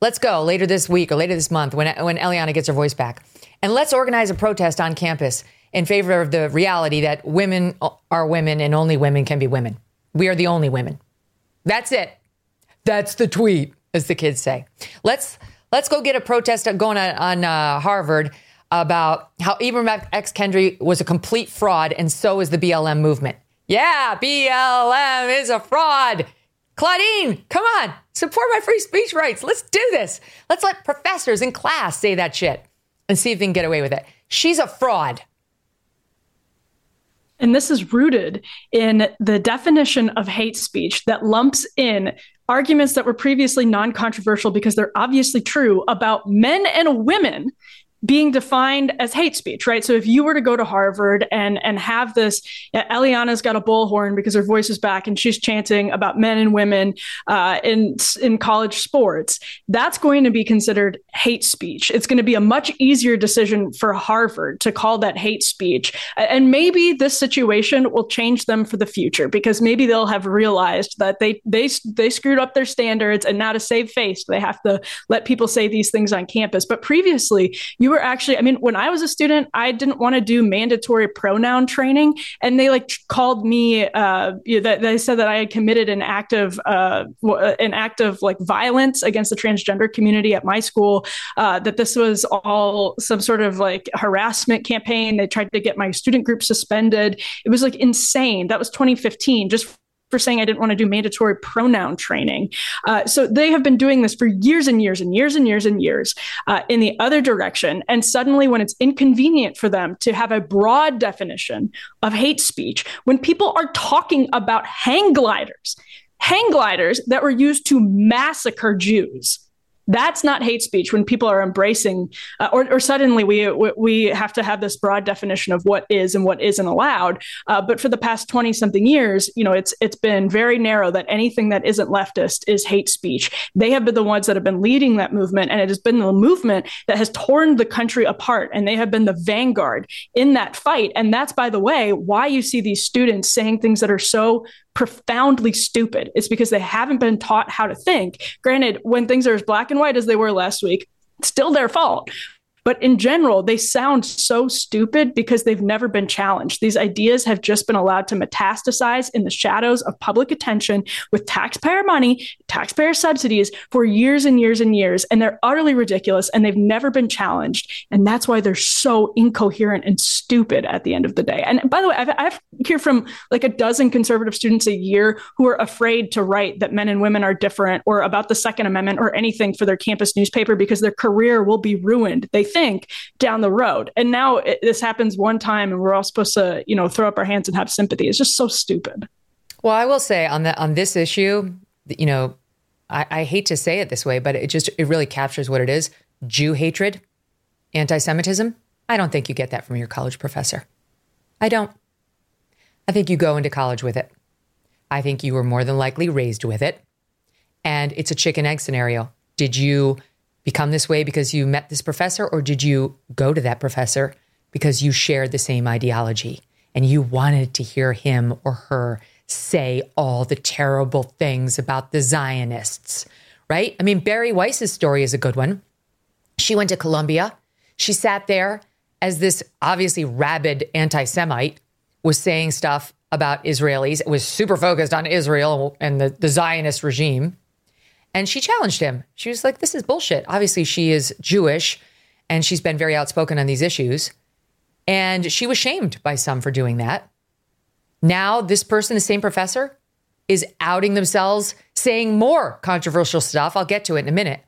let's go later this week or later this month when Eliana gets her voice back. And let's organize a protest on campus in favor of the reality that women are women and only women can be women. We are the only women. That's it. That's the tweet, as the kids say. Let's go get a protest going on Harvard about how Ibram X. Kendi was a complete fraud, and so is the BLM movement. Yeah, BLM is a fraud. Claudine, come on, support my free speech rights. Let's do this. Let's let professors in class say that shit and see if they can get away with it. She's a fraud. And this is rooted in the definition of hate speech that lumps in arguments that were previously non-controversial because they're obviously true about men and women being defined as hate speech, right? So if you were to go to Harvard and have this, Eliana's got a bullhorn because her voice is back and she's chanting about men and women in college sports, that's going to be considered hate speech. It's going to be a much easier decision for Harvard to call that hate speech. And maybe this situation will change them for the future, because maybe they'll have realized that they screwed up their standards, and now to save face, they have to let people say these things on campus. But previously, when I was a student, I didn't want to do mandatory pronoun training, and they called me. They said that I had committed an act of violence against the transgender community at my school. That this was all some sort of harassment campaign. They tried to get my student group suspended. It was insane. That was 2015. Just for saying I didn't want to do mandatory pronoun training. So they have been doing this for years and years and years and years and years in the other direction. And suddenly, when it's inconvenient for them to have a broad definition of hate speech, when people are talking about hang gliders that were used to massacre Jews, that's not hate speech. When people are embracing or suddenly we have to have this broad definition of what is and what isn't allowed. But for the past 20 something years, it's been very narrow that anything that isn't leftist is hate speech. They have been the ones that have been leading that movement. And it has been the movement that has torn the country apart. And they have been the vanguard in that fight. And that's, by the way, why you see these students saying things that are so profoundly stupid. It's because they haven't been taught how to think. Granted, when things are as black and white as they were last week, it's still their fault. But in general, they sound so stupid because they've never been challenged. These ideas have just been allowed to metastasize in the shadows of public attention with taxpayer money, taxpayer subsidies for years and years and years. And they're utterly ridiculous, and they've never been challenged. And that's why they're so incoherent and stupid at the end of the day. And by the way, I've hear from a dozen conservative students a year who are afraid to write that men and women are different or about the Second Amendment or anything for their campus newspaper because their career will be ruined. They think down the road. And now this happens one time and we're all supposed to, throw up our hands and have sympathy. It's just so stupid. Well, I will say on this issue, I hate to say it this way, but it really captures what it is. Jew hatred, anti-Semitism. I don't think you get that from your college professor. I don't. I think you go into college with it. I think you were more than likely raised with it. And it's a chicken egg scenario. Did you become this way because you met this professor, or did you go to that professor because you shared the same ideology and you wanted to hear him or her say all the terrible things about the Zionists, right? I mean, Barry Weiss's story is a good one. She went to Columbia. She sat there as this obviously rabid anti-Semite was saying stuff about Israelis. It was super focused on Israel and the Zionist regime. And she challenged him. She was like, this is bullshit. Obviously, she is Jewish, and she's been very outspoken on these issues. And she was shamed by some for doing that. Now, this person, the same professor, is outing themselves, saying more controversial stuff. I'll get to it in a minute.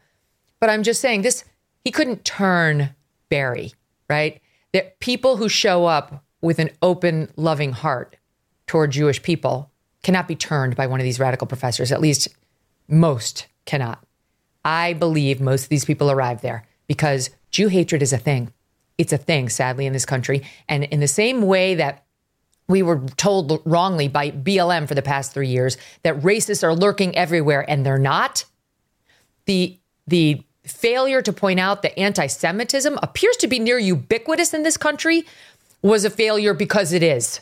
But I'm just saying this, he couldn't turn Barry, right? That people who show up with an open, loving heart toward Jewish people cannot be turned by one of these radical professors. At least most cannot. I believe most of these people arrived there because Jew hatred is a thing. It's a thing, sadly, in this country. And in the same way that we were told wrongly by BLM for the past 3 years that racists are lurking everywhere and they're not, the failure to point out that anti-Semitism appears to be near ubiquitous in this country was a failure because it is.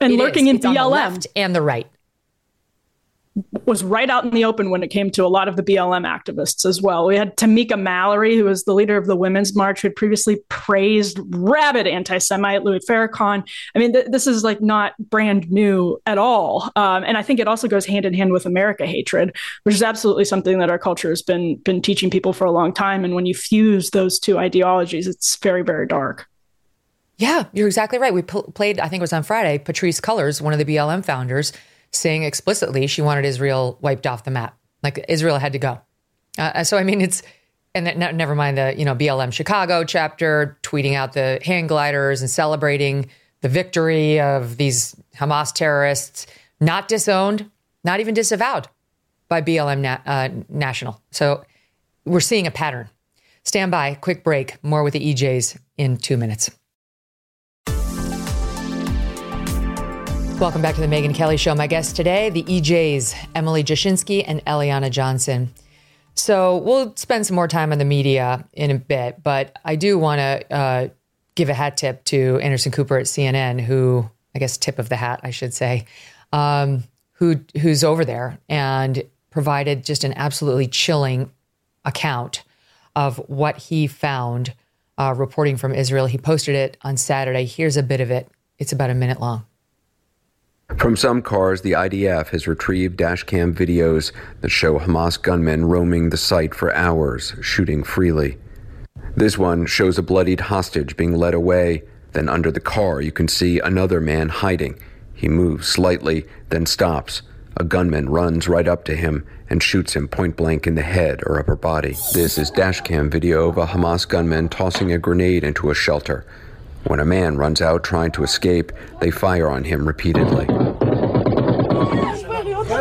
And it lurking is. It's BLM. On the left and the right. Was right out in the open when it came to a lot of the BLM activists as well. We had Tamika Mallory, who was the leader of the Women's March, who had previously praised rabid anti-Semite Louis Farrakhan. I mean, this is like not brand new at all. And I think it also goes hand in hand with America hatred, which is absolutely something that our culture has been teaching people for a long time. And when you fuse those two ideologies, it's very, very dark. Yeah, you're exactly right. We played, I think it was on Friday, Patrisse Cullors, one of the BLM founders, saying explicitly she wanted Israel wiped off the map, like Israel had to go. So, I mean, it's, and that, never mind the, BLM Chicago chapter tweeting out the hang gliders and celebrating the victory of these Hamas terrorists, not disowned, not even disavowed by BLM National. So we're seeing a pattern. Stand by, quick break, more with the EJs in 2 minutes. Welcome back to The Megyn Kelly Show. My guests today, the EJs, Emily Jashinsky and Eliana Johnson. So we'll spend some more time on the media in a bit, but I do want to give a hat tip to Anderson Cooper at CNN, who, I guess, tip of the hat, I should say, who's over there and provided just an absolutely chilling account of what he found reporting from Israel. He posted it on Saturday. Here's a bit of it. It's about a minute long. From some cars, the IDF has retrieved dash cam videos that show Hamas gunmen roaming the site for hours, shooting freely. This one shows a bloodied hostage being led away. Then under the car, you can see another man hiding. He moves slightly, then stops. A gunman runs right up to him and shoots him point blank in the head or upper body. This is dash cam video of a Hamas gunman tossing a grenade into a shelter. When a man runs out trying to escape, they fire on him repeatedly.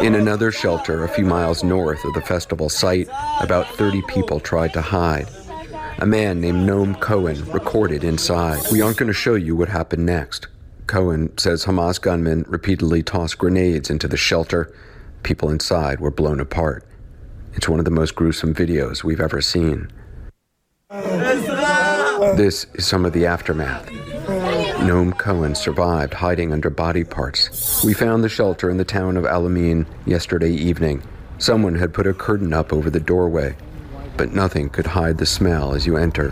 In another shelter a few miles north of the festival site, about 30 people tried to hide. A man named Noam Cohen recorded inside. We aren't going to show you what happened next. Cohen says Hamas gunmen repeatedly tossed grenades into the shelter. People inside were blown apart. It's one of the most gruesome videos we've ever seen. This is some of the aftermath. Noam Cohen survived hiding under body parts. We found the shelter in the town of Alamein yesterday evening. Someone had put a curtain up over the doorway, but nothing could hide the smell as you enter.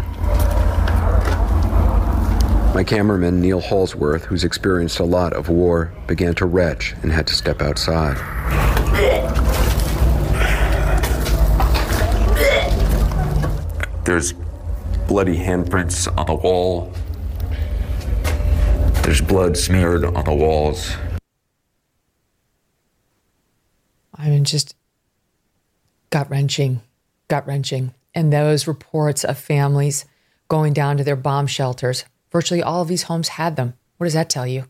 My cameraman, Neil Hallsworth, who's experienced a lot of war, began to retch and had to step outside. There's bloody handprints on the wall. There's blood smeared on the walls. I mean, just gut-wrenching. And those reports of families going down to their bomb shelters, virtually all of these homes had them. What does that tell you?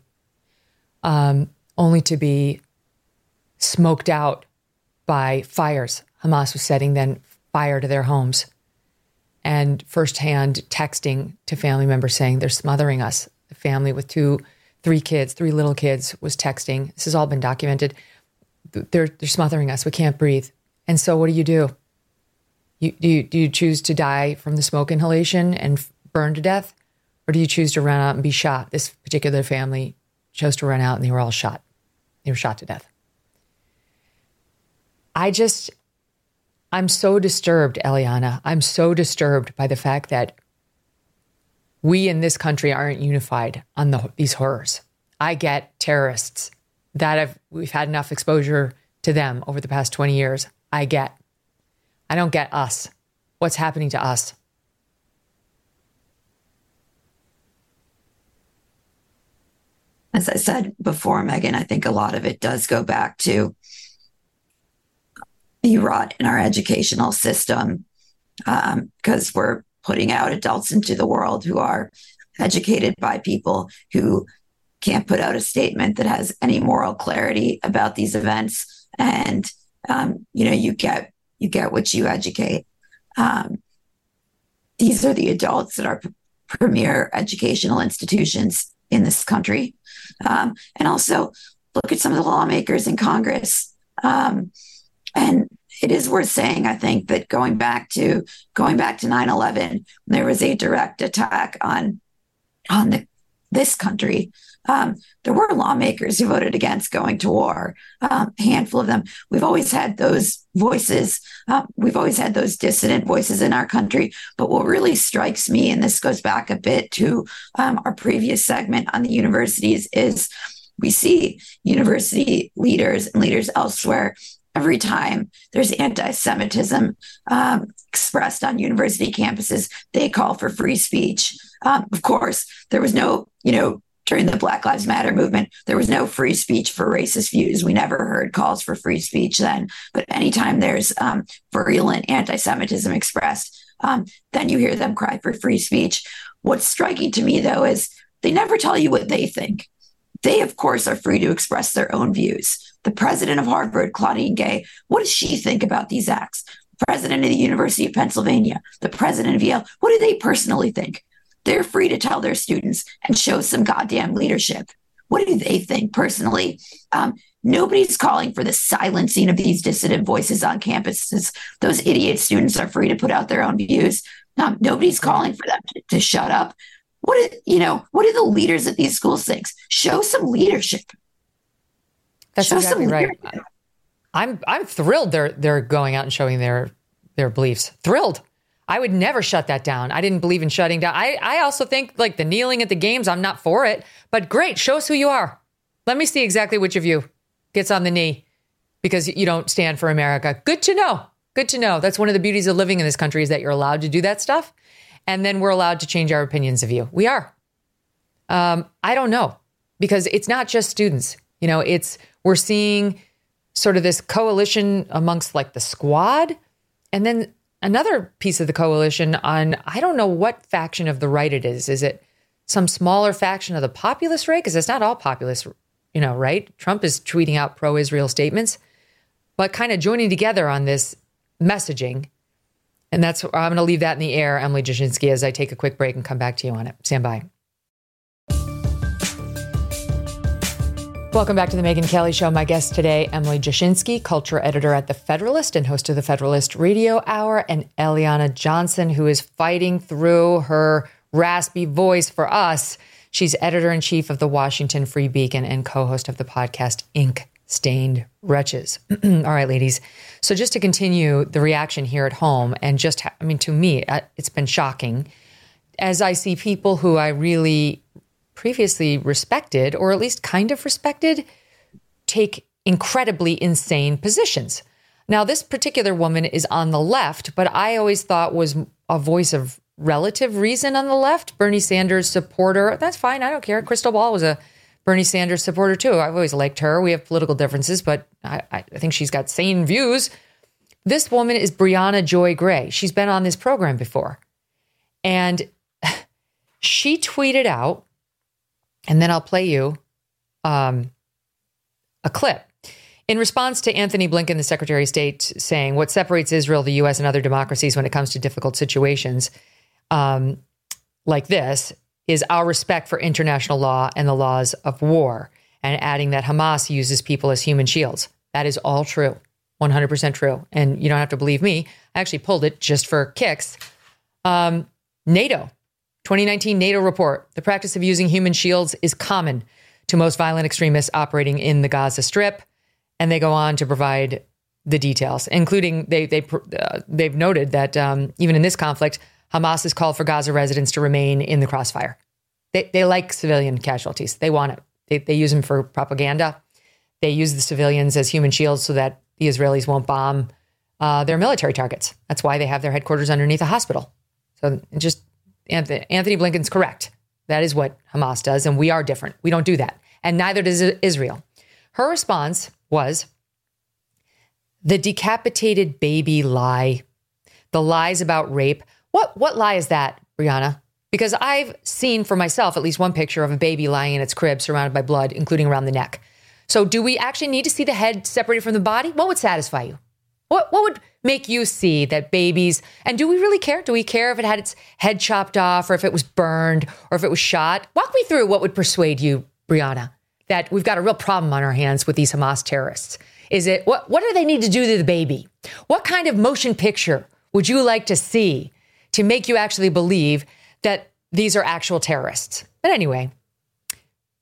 Only to be smoked out by fires. Hamas was setting then fire to their homes. And firsthand texting to family members saying they're smothering us. The family with three little kids was texting. This has all been documented. They're smothering us. We can't breathe. And so what do? Do you choose to die from the smoke inhalation and burn to death? Or do you choose to run out and be shot? This particular family chose to run out and they were all shot. They were shot to death. I just, I'm so disturbed, Eliana. I'm so disturbed by the fact that we in this country aren't unified on these horrors. I get terrorists that we've had enough exposure to them over the past 20 years. I don't get us. What's happening to us? As I said before, Megan, I think a lot of it does go back to the rot in our educational system, because we're putting out adults into the world who are educated by people who can't put out a statement that has any moral clarity about these events. And, you get what you educate. These are the adults that are premier educational institutions in this country. And also look at some of the lawmakers in Congress. And it is worth saying, I think, that going back to 9/11, there was a direct attack on this country. There were lawmakers who voted against going to war, a handful of them. We've always had those voices. We've always had those dissident voices in our country. But what really strikes me, and this goes back a bit to our previous segment on the universities, is we see university leaders and leaders elsewhere. Every time there's anti-Semitism expressed on university campuses, they call for free speech. Of course, there was no, during the Black Lives Matter movement, there was no free speech for racist views. We never heard calls for free speech then. But anytime there's virulent anti-Semitism expressed, then you hear them cry for free speech. What's striking to me, though, is they never tell you what they think. They, of course, are free to express their own views. The president of Harvard, Claudine Gay, what does she think about these acts? The president of the University of Pennsylvania, the president of Yale, what do they personally think? They're free to tell their students and show some goddamn leadership. What do they think personally? Nobody's calling for the silencing of these dissident voices on campuses. Those idiot students are free to put out their own views. Nobody's calling for them to shut up. What do the leaders at these schools think? Show some leadership. That's exactly right. I'm thrilled they're going out and showing their beliefs. Thrilled. I would never shut that down. I didn't believe in shutting down. I also think like the kneeling at the games, I'm not for it. But great, show us who you are. Let me see exactly which of you gets on the knee because you don't stand for America. Good to know. Good to know. That's one of the beauties of living in this country is that you're allowed to do that stuff. And then we're allowed to change our opinions of you. We are. I don't know, because it's not just students. We're seeing sort of this coalition amongst like the squad, and then another piece of the coalition on, I don't know what faction of the right it is. Is it some smaller faction of the populist right? Because it's not all populist, right? Trump is tweeting out pro-Israel statements, but kind of joining together on this messaging. And I'm going to leave that in the air, Emily Jashinsky, as I take a quick break and come back to you on it. Stand by. Welcome back to The Megyn Kelly Show. My guest today, Emily Jashinsky, culture editor at The Federalist and host of The Federalist Radio Hour, and Eliana Johnson, who is fighting through her raspy voice for us. She's editor-in-chief of the Washington Free Beacon and co-host of the podcast Ink Stained Wretches. All right, ladies. So just to continue the reaction here at home, and to me, it's been shocking as I see people who I really previously respected, or at least kind of respected, take incredibly insane positions. Now, this particular woman is on the left, but I always thought was a voice of relative reason on the left. Bernie Sanders supporter. That's fine. I don't care. Crystal Ball was a Bernie Sanders supporter, too. I've always liked her. We have political differences, but I think she's got sane views. This woman is Briahna Joy Gray. She's been on this program before. And she tweeted out, and then I'll play you a clip. In response to Anthony Blinken, the Secretary of State, saying what separates Israel, the U.S., and other democracies when it comes to difficult situations like this is our respect for international law and the laws of war, and adding that Hamas uses people as human shields. That is all true, 100% true. And you don't have to believe me. I actually pulled it just for kicks. NATO. 2019 NATO report. The practice of using human shields is common to most violent extremists operating in the Gaza Strip. And they go on to provide the details, including they've noted that even in this conflict, Hamas has called for Gaza residents to remain in the crossfire. They like civilian casualties. They want it. They use them for propaganda. They use the civilians as human shields so that the Israelis won't bomb their military targets. That's why they have their headquarters underneath a hospital. So just Anthony Blinken's correct. That is what Hamas does, and we are different. We don't do that, and neither does Israel. Her response was the decapitated baby lie, the lies about rape. What lie is that, Briahna? Because I've seen for myself at least one picture of a baby lying in its crib surrounded by blood, including around the neck. So do we actually need to see the head separated from the body? What would satisfy you? What would make you see that babies, and do we really care? Do we care if it had its head chopped off or if it was burned or if it was shot? Walk me through what would persuade you, Briahna, that we've got a real problem on our hands with these Hamas terrorists. Is it, what do they need to do to the baby? What kind of motion picture would you like to see to make you actually believe that these are actual terrorists? But anyway,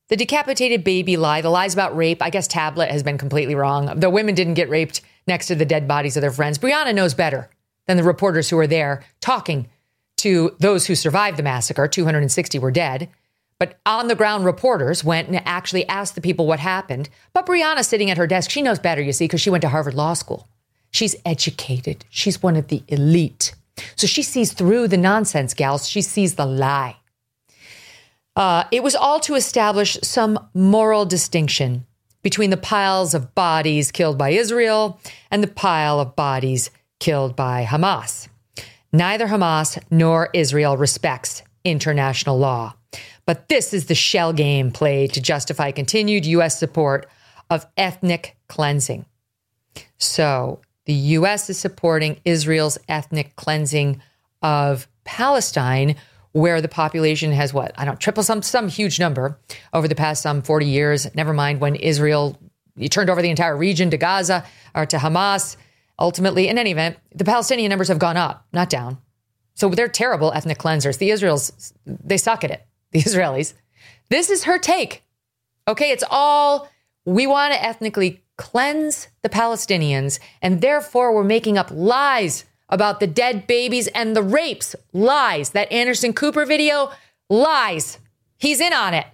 the decapitated baby lie, the lies about rape, I guess Tablet has been completely wrong. The women didn't get raped next to the dead bodies of their friends. Briahna knows better than the reporters who were there talking to those who survived the massacre. 260 were dead. But on the ground reporters went and actually asked the people what happened. But Briahna sitting at her desk, she knows better, you see, because she went to Harvard Law School. She's educated. She's one of the elite. So she sees through the nonsense, gals. She sees the lie. It was all to establish some moral distinction between the piles of bodies killed by Israel and the pile of bodies killed by Hamas. Neither Hamas nor Israel respects international law. But this is the shell game played to justify continued U.S. support of ethnic cleansing. So the U.S. is supporting Israel's ethnic cleansing of Palestine, where the population has tripled some huge number over the past 40 years. Never mind when Israel turned over the entire region to Gaza or to Hamas. Ultimately, in any event, the Palestinian numbers have gone up, not down. So they're terrible ethnic cleansers. The Israelis, they suck at it. The Israelis. This is her take. Okay, it's all, we want to ethnically cleanse the Palestinians, and therefore we're making up lies about the dead babies and the rapes. Lies. That Anderson Cooper video, lies. He's in on it.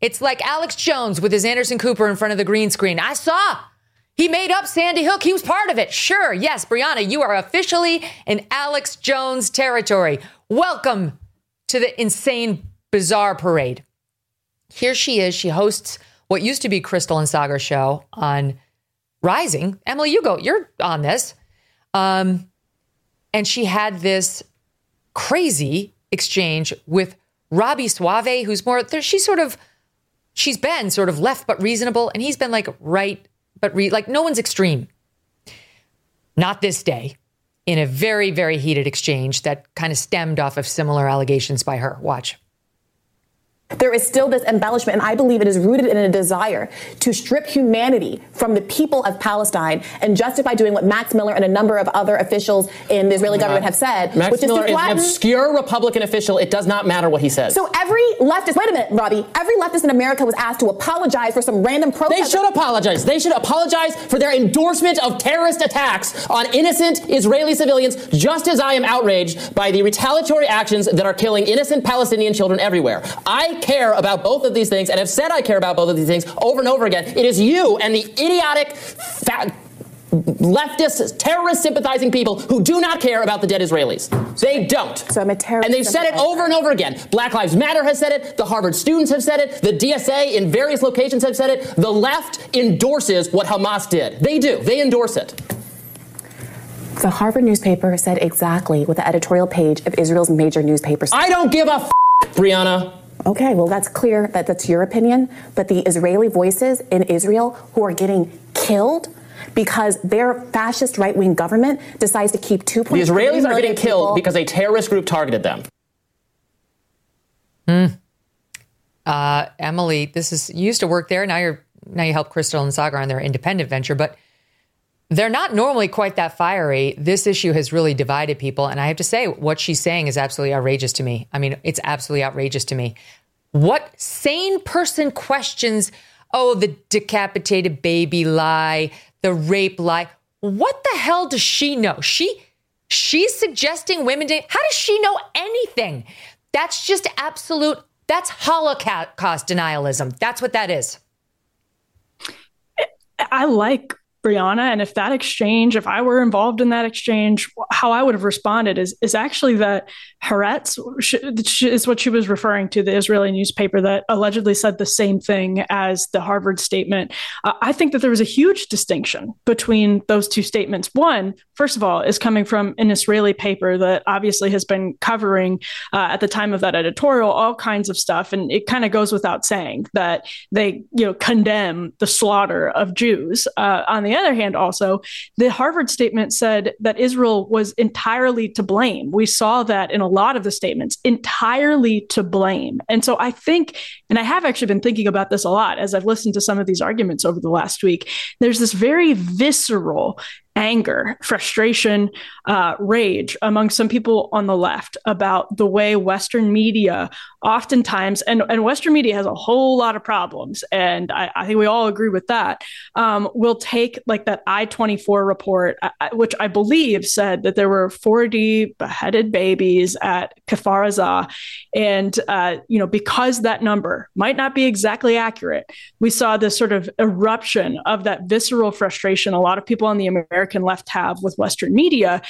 It's like Alex Jones with his Anderson Cooper in front of the green screen. I saw. He made up Sandy Hook. He was part of it. Sure. Yes, Briahna, you are officially in Alex Jones territory. Welcome to the insane bizarre parade. Here she is. She hosts what used to be Crystal and Sagar's show on Rising. Emily, you're on this. And she had this crazy exchange with Robbie Suave, who's more there. She's been sort of left, but reasonable. And he's been like right, but no one's extreme. Not this day, in a very, very heated exchange that kind of stemmed off of similar allegations by her. Watch. There is still this embellishment, and I believe it is rooted in a desire to strip humanity from the people of Palestine and justify doing what Max Miller and a number of other officials in the Israeli government have said. Max Miller is an obscure Republican official. It does not matter what he says. So every leftist, wait a minute, Robbie, every leftist in America was asked to apologize for some random protest. They should apologize. They should apologize for their endorsement of terrorist attacks on innocent Israeli civilians, just as I am outraged by the retaliatory actions that are killing innocent Palestinian children everywhere. I care about both of these things and have said I care about both of these things over and over again. It is you and the idiotic leftist terrorist sympathizing people who do not care about the dead Israelis. They don't. So I'm a terrorist. And they've said it over and over again. Black Lives Matter has said it. The Harvard students have said it. The DSA in various locations have said it. The left endorses what Hamas did. They do. They endorse it. The Harvard newspaper said exactly what the editorial page of Israel's major newspaper said. I don't give a Briahna. Okay, well, that's clear that that's your opinion, but the Israeli voices in Israel who are getting killed because their fascist right-wing government decides to keep 2.3 million people. The Israelis are getting killed because a terrorist group targeted them. Emily, you used to work there. Now you help Crystal and Sagar on their independent venture, but they're not normally quite that fiery. This issue has really divided people. And I have to say, what she's saying is absolutely outrageous to me. I mean, it's absolutely outrageous to me. What sane person questions, the decapitated baby lie, the rape lie? What the hell does she know? She's suggesting women dating. How does she know anything? That's just absolute. That's Holocaust denialism. That's what that is. I like Briahna. And if that exchange, if I were involved in that exchange, how I would have responded is actually that Haaretz is what she was referring to, the Israeli newspaper that allegedly said the same thing as the Harvard statement. I think that there was a huge distinction between those two statements. One, first of all, is coming from an Israeli paper that obviously has been covering at the time of that editorial, all kinds of stuff. And it kind of goes without saying that they, you know, condemn the slaughter of Jews. On the other hand, also, the Harvard statement said that Israel was entirely to blame. We saw that in a lot of the statements, entirely to blame. And so I think, and I have actually been thinking about this a lot as I've listened to some of these arguments over the last week, there's this very visceral anger, frustration, rage among some people on the left about the way Western media oftentimes, and Western media has a whole lot of problems, and I think we all agree with that, will take like that I-24 report, which I believe said that there were 40 beheaded babies at Kfar Aza. And, you know, because that number might not be exactly accurate, we saw this sort of eruption of that visceral frustration a lot of people on the American left have with Western media,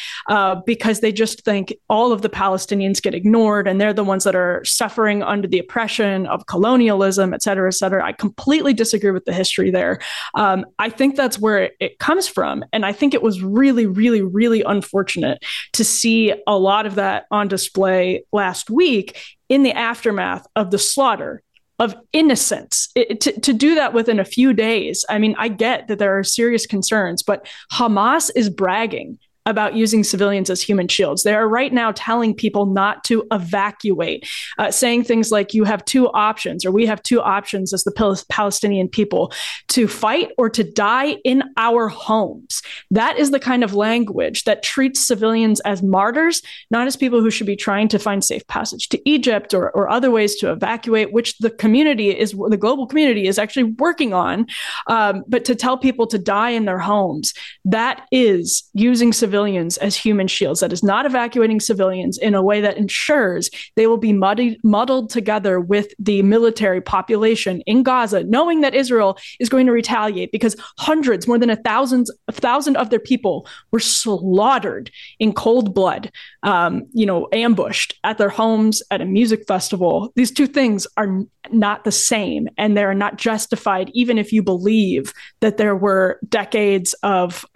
because they just think all of the Palestinians get ignored and they're the ones that are suffering under the oppression of colonialism, et cetera, et cetera. I completely disagree with the history there. I think that's where it comes from. And I think it was really, really, really unfortunate to see a lot of that on display last week in the aftermath of the slaughter of innocence. To do that within a few days. I mean, I get that there are serious concerns, but Hamas is bragging about using civilians as human shields. They are right now telling people not to evacuate, saying things like you have two options, or we have two options as the Palestinian people, to fight or to die in our homes. That is the kind of language that treats civilians as martyrs, not as people who should be trying to find safe passage to Egypt or other ways to evacuate, which the community is, the global community is actually working on. But to tell people to die in their homes, that is using civilians as human shields. That is not evacuating civilians in a way that ensures they will be muddled together with the military population in Gaza, knowing that Israel is going to retaliate because hundreds, more than a thousand of their people were slaughtered in cold blood, ambushed at their homes, at a music festival. These two things are not the same, and they're not justified, even if you believe that there were decades of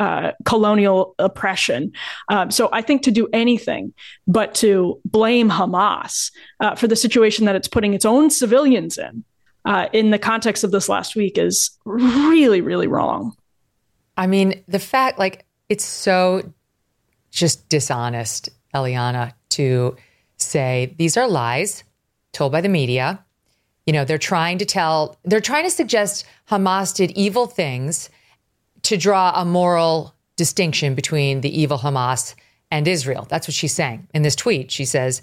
colonial oppression. So I think to do anything but to blame Hamas for the situation that it's putting its own civilians in the context of this last week is really, really wrong. I mean, the fact, like, it's so just dishonest, Eliana, to say these are lies told by the media. You know, they're trying to suggest Hamas did evil things to draw a moral distinction between the evil Hamas and Israel. That's what she's saying in this tweet. She says,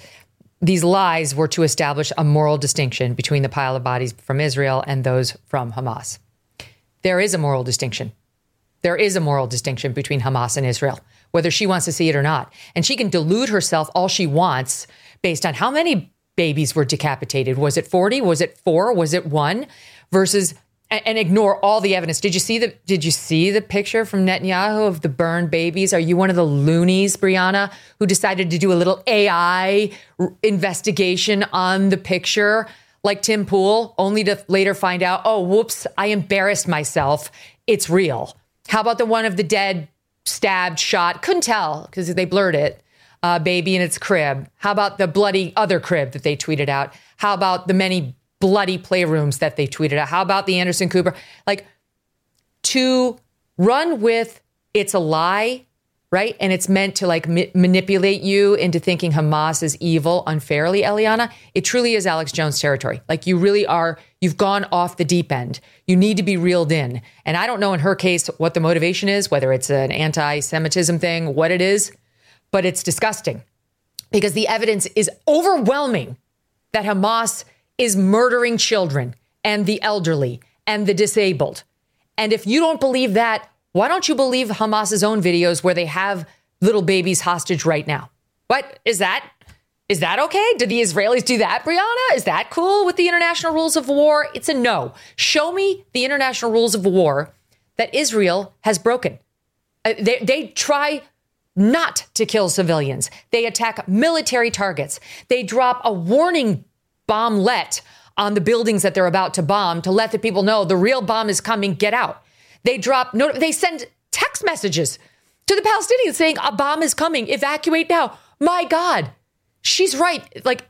these lies were to establish a moral distinction between the pile of bodies from Israel and those from Hamas. There is a moral distinction. There is a moral distinction between Hamas and Israel, whether she wants to see it or not. And she can delude herself all she wants based on how many babies were decapitated. Was it 40? Was it 4? Was it 1? Versus and ignore all the evidence. Did you see the picture from Netanyahu of the burned babies? Are you one of the loonies, Briahna, who decided to do a little AI investigation on the picture like Tim Pool, only to later find out, oh, whoops, I embarrassed myself. It's real. How about the one of the dead, stabbed, shot? Couldn't tell because they blurred it. Baby in its crib. How about the bloody other crib that they tweeted out? How about the many bloody playrooms that they tweeted out? How about the Anderson Cooper? Like, to run with it's a lie, right? And it's meant to like manipulate you into thinking Hamas is evil unfairly, Eliana. It truly is Alex Jones territory. Like, you really are, you've gone off the deep end. You need to be reeled in. And I don't know in her case what the motivation is, whether it's an anti-Semitism thing, what it is, but it's disgusting because the evidence is overwhelming that Hamas is murdering children and the elderly and the disabled. And if you don't believe that, Why don't you believe Hamas's own videos where they have little babies hostage right now? What is that? Is that okay? Did the Israelis do that, Briahna? Is that cool with the international rules of war? It's a no. Show me the international rules of war that Israel has broken. They try not to kill civilians. They attack military targets. They drop a warning bomblet on the buildings that they're about to bomb to let the people know the real bomb is coming, get out. They send text messages to the Palestinians saying a bomb is coming, evacuate now. My God. She's right. Like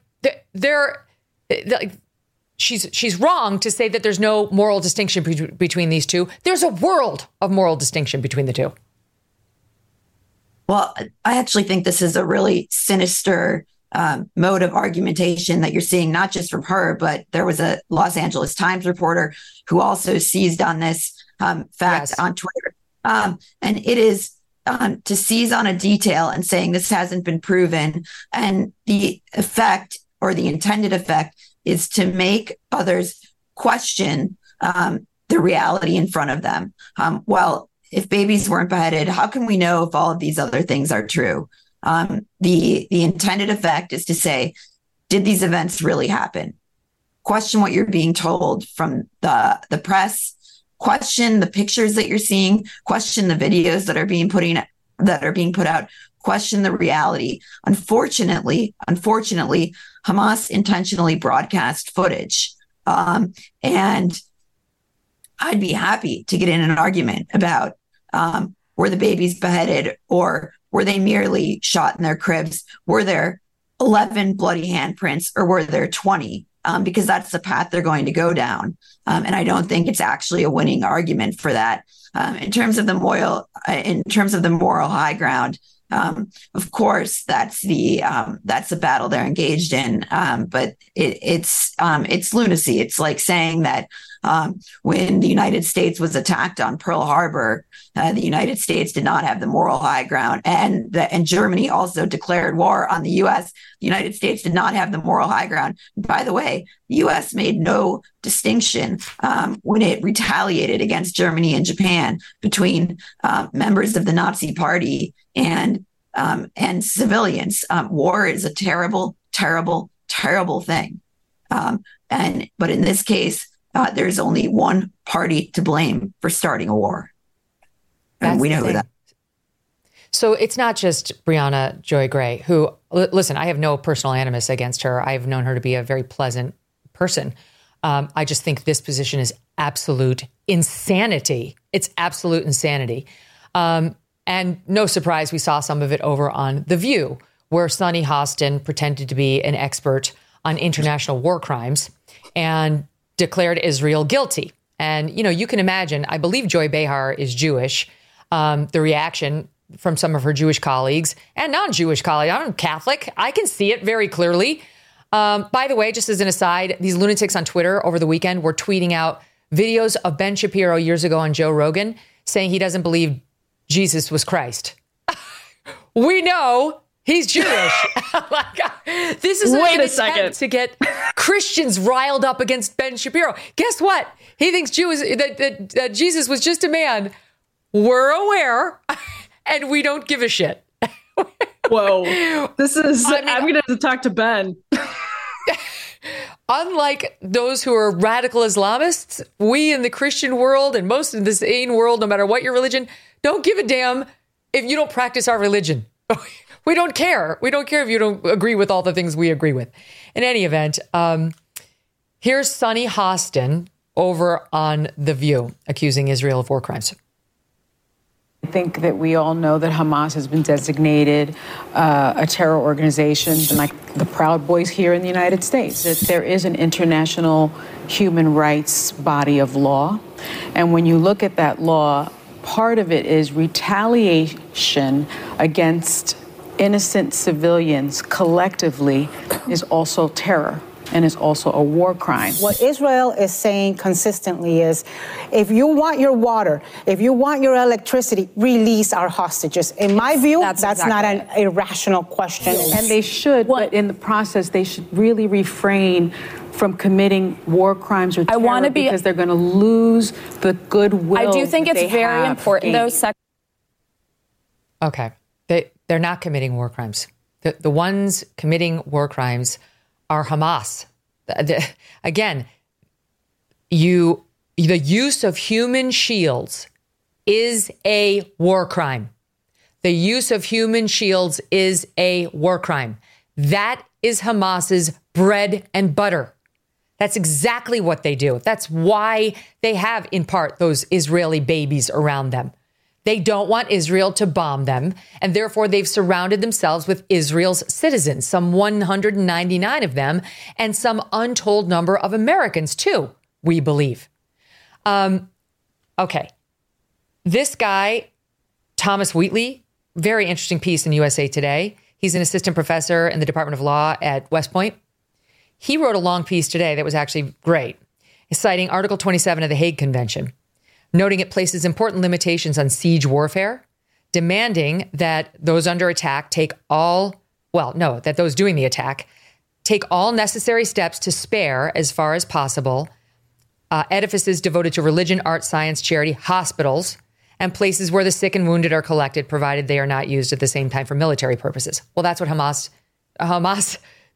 she's wrong to say that there's no moral distinction between these two. There's a world of moral distinction between the two. Well, I actually think this is a really sinister mode of argumentation that you're seeing, not just from her, but there was a Los Angeles Times reporter who also seized on this fact on Twitter. And it is to seize on a detail and saying this hasn't been proven. And the effect or the intended effect is to make others question the reality in front of them. Well, if babies weren't beheaded, how can we know if all of these other things are true? The intended effect is to say, did these events really happen? Question what you're being told from the press. Question the pictures that you're seeing, question the videos that are being put out, question the reality. Unfortunately, Hamas intentionally broadcast footage. And I'd be happy to get in an argument about were the babies beheaded or were they merely shot in their cribs? Were there 11 bloody handprints or were there 20? Because that's the path they're going to go down. And I don't think it's actually a winning argument for that. In terms of the moral high ground, of course, that's the battle they're engaged in. But it's lunacy. It's like saying that when the United States was attacked on Pearl Harbor, the United States did not have the moral high ground, and Germany also declared war on the U.S. The United States did not have the moral high ground. By the way, the U.S. made no distinction when it retaliated against Germany and Japan between members of the Nazi Party and civilians. War is a terrible, terrible, terrible thing, but in this case. There's only one party to blame for starting a war. And we know that. So it's not just Briahna Joy Gray, who, listen, I have no personal animus against her. I've known her to be a very pleasant person. I just think this position is absolute insanity. It's absolute insanity. And no surprise, we saw some of it over on The View, where Sonny Hostin pretended to be an expert on international war crimes and declared Israel guilty. And, you know, you can imagine, I believe Joy Behar is Jewish. The reaction from some of her Jewish colleagues and non-Jewish colleagues, I'm Catholic. I can see it very clearly. By the way, just as an aside, these lunatics on Twitter over the weekend were tweeting out videos of Ben Shapiro years ago on Joe Rogan saying he doesn't believe Jesus was Christ. We know he's Jewish. Like, this is an attempt to get Christians riled up against Ben Shapiro. Guess what? He thinks that Jesus was just a man. We're aware, and we don't give a shit. Whoa. This is, I'm going to have to talk to Ben. Unlike those who are radical Islamists, we in the Christian world and most in the sane world, no matter what your religion, don't give a damn if you don't practice our religion. We don't care. We don't care if you don't agree with all the things we agree with. In any event, here's Sonny Hostin over on The View accusing Israel of war crimes. I think that we all know that Hamas has been designated a terror organization, like the Proud Boys here in the United States, that there is an international human rights body of law. And when you look at that law, part of it is retaliation against innocent civilians collectively is also terror and is also a war crime. What Israel is saying consistently is, if you want your water, if you want your electricity, release our hostages. In my view, that's exactly not an irrational question. And they should, but in the process, they should really refrain from committing war crimes or terror because they're going to lose the goodwill. I do think it's very important, though. Okay. They're not committing war crimes. The ones committing war crimes are Hamas. Again, the use of human shields is a war crime. The use of human shields is a war crime. That is Hamas's bread and butter. That's exactly what they do. That's why they have, in part, those Israeli babies around them. They don't want Israel to bomb them, and therefore they've surrounded themselves with Israel's citizens, some 199 of them, and some untold number of Americans, too, we believe. Okay. This guy, Thomas Wheatley, very interesting piece in USA Today. He's an assistant professor in the Department of Law at West Point. He wrote a long piece today that was actually great, citing Article 27 of the Hague Convention, noting it places important limitations on siege warfare, demanding that those under attack that those doing the attack take all necessary steps to spare, as far as possible, edifices devoted to religion, art, science, charity, hospitals, and places where the sick and wounded are collected, provided they are not used at the same time for military purposes. Well, that's what Hamas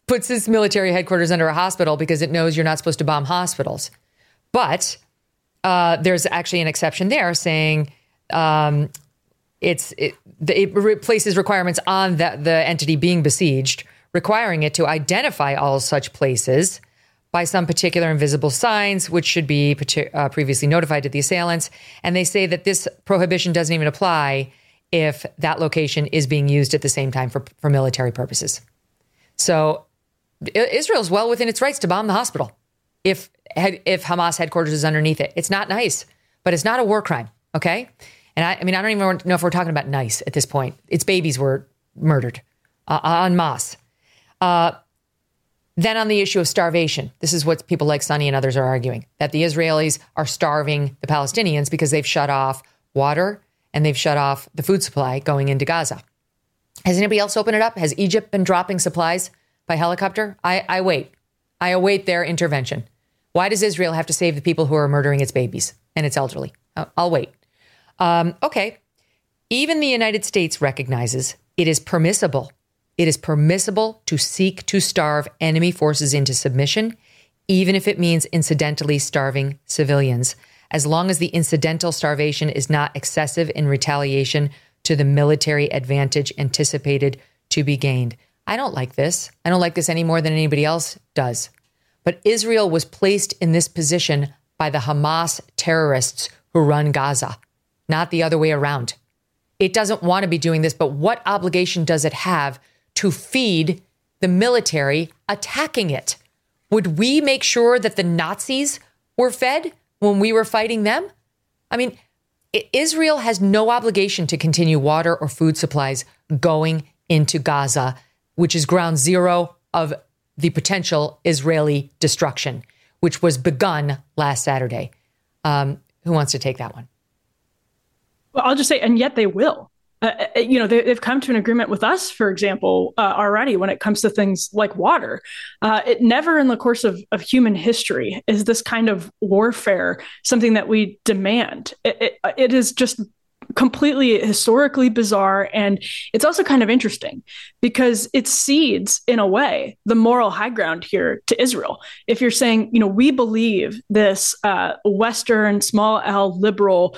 puts its military headquarters under a hospital because it knows you're not supposed to bomb hospitals. But there's actually an exception there saying it replaces requirements on the entity being besieged, requiring it to identify all such places by some particular invisible signs, which should be previously notified to the assailants. And they say that this prohibition doesn't even apply if that location is being used at the same time for military purposes. So Israel's well within its rights to bomb the hospital if Hamas headquarters is underneath it. It's not nice, but it's not a war crime, okay? And I mean, I don't even know if we're talking about nice at this point. Its babies were murdered en masse. Then on the issue of starvation, this is what people like Sunny and others are arguing, that the Israelis are starving the Palestinians because they've shut off water and they've shut off the food supply going into Gaza. Has anybody else opened it up? Has Egypt been dropping supplies by helicopter? I wait. I await their intervention. Why does Israel have to save the people who are murdering its babies and its elderly? I'll wait. Okay. Even the United States recognizes it is permissible. It is permissible to seek to starve enemy forces into submission, even if it means incidentally starving civilians, as long as the incidental starvation is not excessive in retaliation to the military advantage anticipated to be gained. I don't like this. I don't like this any more than anybody else does. But Israel was placed in this position by the Hamas terrorists who run Gaza, not the other way around. It doesn't want to be doing this, but what obligation does it have to feed the military attacking it? Would we make sure that the Nazis were fed when we were fighting them? I mean, Israel has no obligation to continue water or food supplies going into Gaza, which is ground zero of the potential Israeli destruction, which was begun last Saturday. Who wants to take that one? Well, I'll just say, and yet they will. They've come to an agreement with us, for example, already when it comes to things like water. It never in the course of human history is this kind of warfare something that we demand. It is just completely historically bizarre. And it's also kind of interesting because it cedes, in a way, the moral high ground here to Israel. If you're saying, we believe this Western small L liberal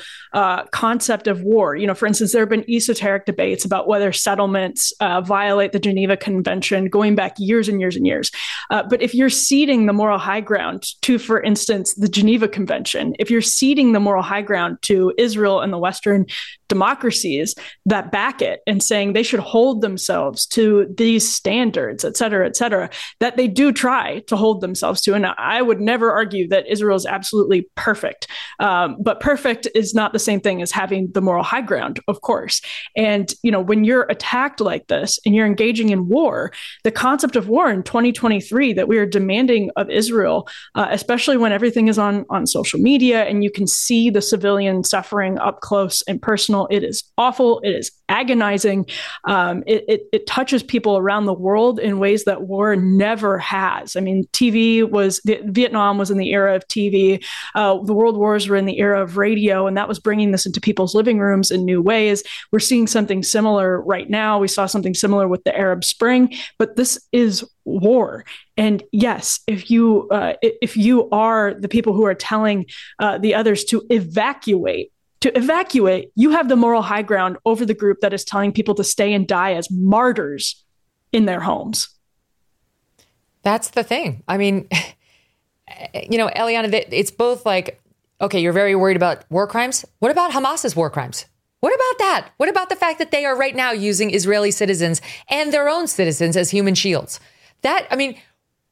concept of war, for instance, there have been esoteric debates about whether settlements violate the Geneva Convention going back years and years and years. But if you're ceding the moral high ground to, for instance, the Geneva Convention, if you're ceding the moral high ground to Israel and the Western democracies that back it and saying they should hold themselves to these standards, et cetera, that they do try to hold themselves to. And I would never argue that Israel is absolutely perfect, but perfect is not the same thing as having the moral high ground, of course. And, when you're attacked like this and you're engaging in war, the concept of war in 2023 that we are demanding of Israel, especially when everything is on social media and you can see the civilian suffering up close and personal, personal. It is awful. It is agonizing. It touches people around the world in ways that war never has. I mean, Vietnam was in the era of TV. The world wars were in the era of radio, and that was bringing this into people's living rooms in new ways. We're seeing something similar right now. We saw something similar with the Arab Spring, but this is war. And yes, if you are the people who are telling the others to evacuate, you have the moral high ground over the group that is telling people to stay and die as martyrs in their homes. That's the thing. I mean, you know, Eliana, it's both like, okay, you're very worried about war crimes. What about Hamas's war crimes? What about that? What about the fact that they are right now using Israeli citizens and their own citizens as human shields? That, I mean,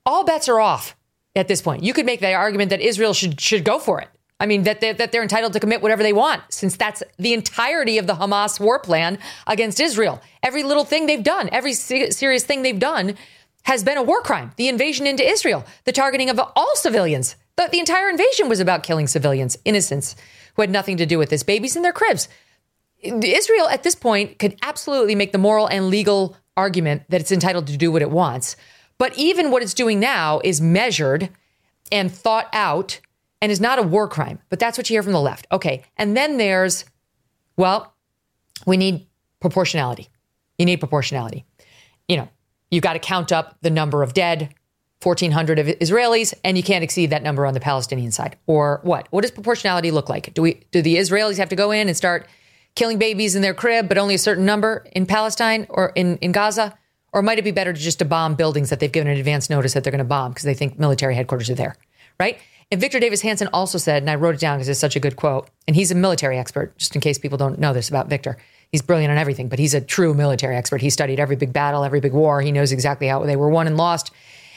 all bets are off at this point. You could make the argument that Israel should go for it. I mean, that they're entitled to commit whatever they want, since that's the entirety of the Hamas war plan against Israel. Every little thing they've done, every serious thing they've done has been a war crime. The invasion into Israel, the targeting of all civilians. The entire invasion was about killing civilians, innocents who had nothing to do with this, babies in their cribs. Israel at this point could absolutely make the moral and legal argument that it's entitled to do what it wants. But even what it's doing now is measured and thought out and is not a war crime. But that's what you hear from the left. OK, and then there's, well, we need proportionality. You need proportionality. You know, you've got to count up the number of dead, 1,400 of Israelis, and you can't exceed that number on the Palestinian side. Or what? What does proportionality look like? Do the Israelis have to go in and start killing babies in their crib, but only a certain number in Palestine or in Gaza? Or might it be better to just to bomb buildings that they've given an advance notice that they're going to bomb because they think military headquarters are there, right? And Victor Davis Hanson also said, and I wrote it down because it's such a good quote, and he's a military expert, just in case people don't know this about Victor. He's brilliant on everything, but he's a true military expert. He studied every big battle, every big war. He knows exactly how they were won and lost.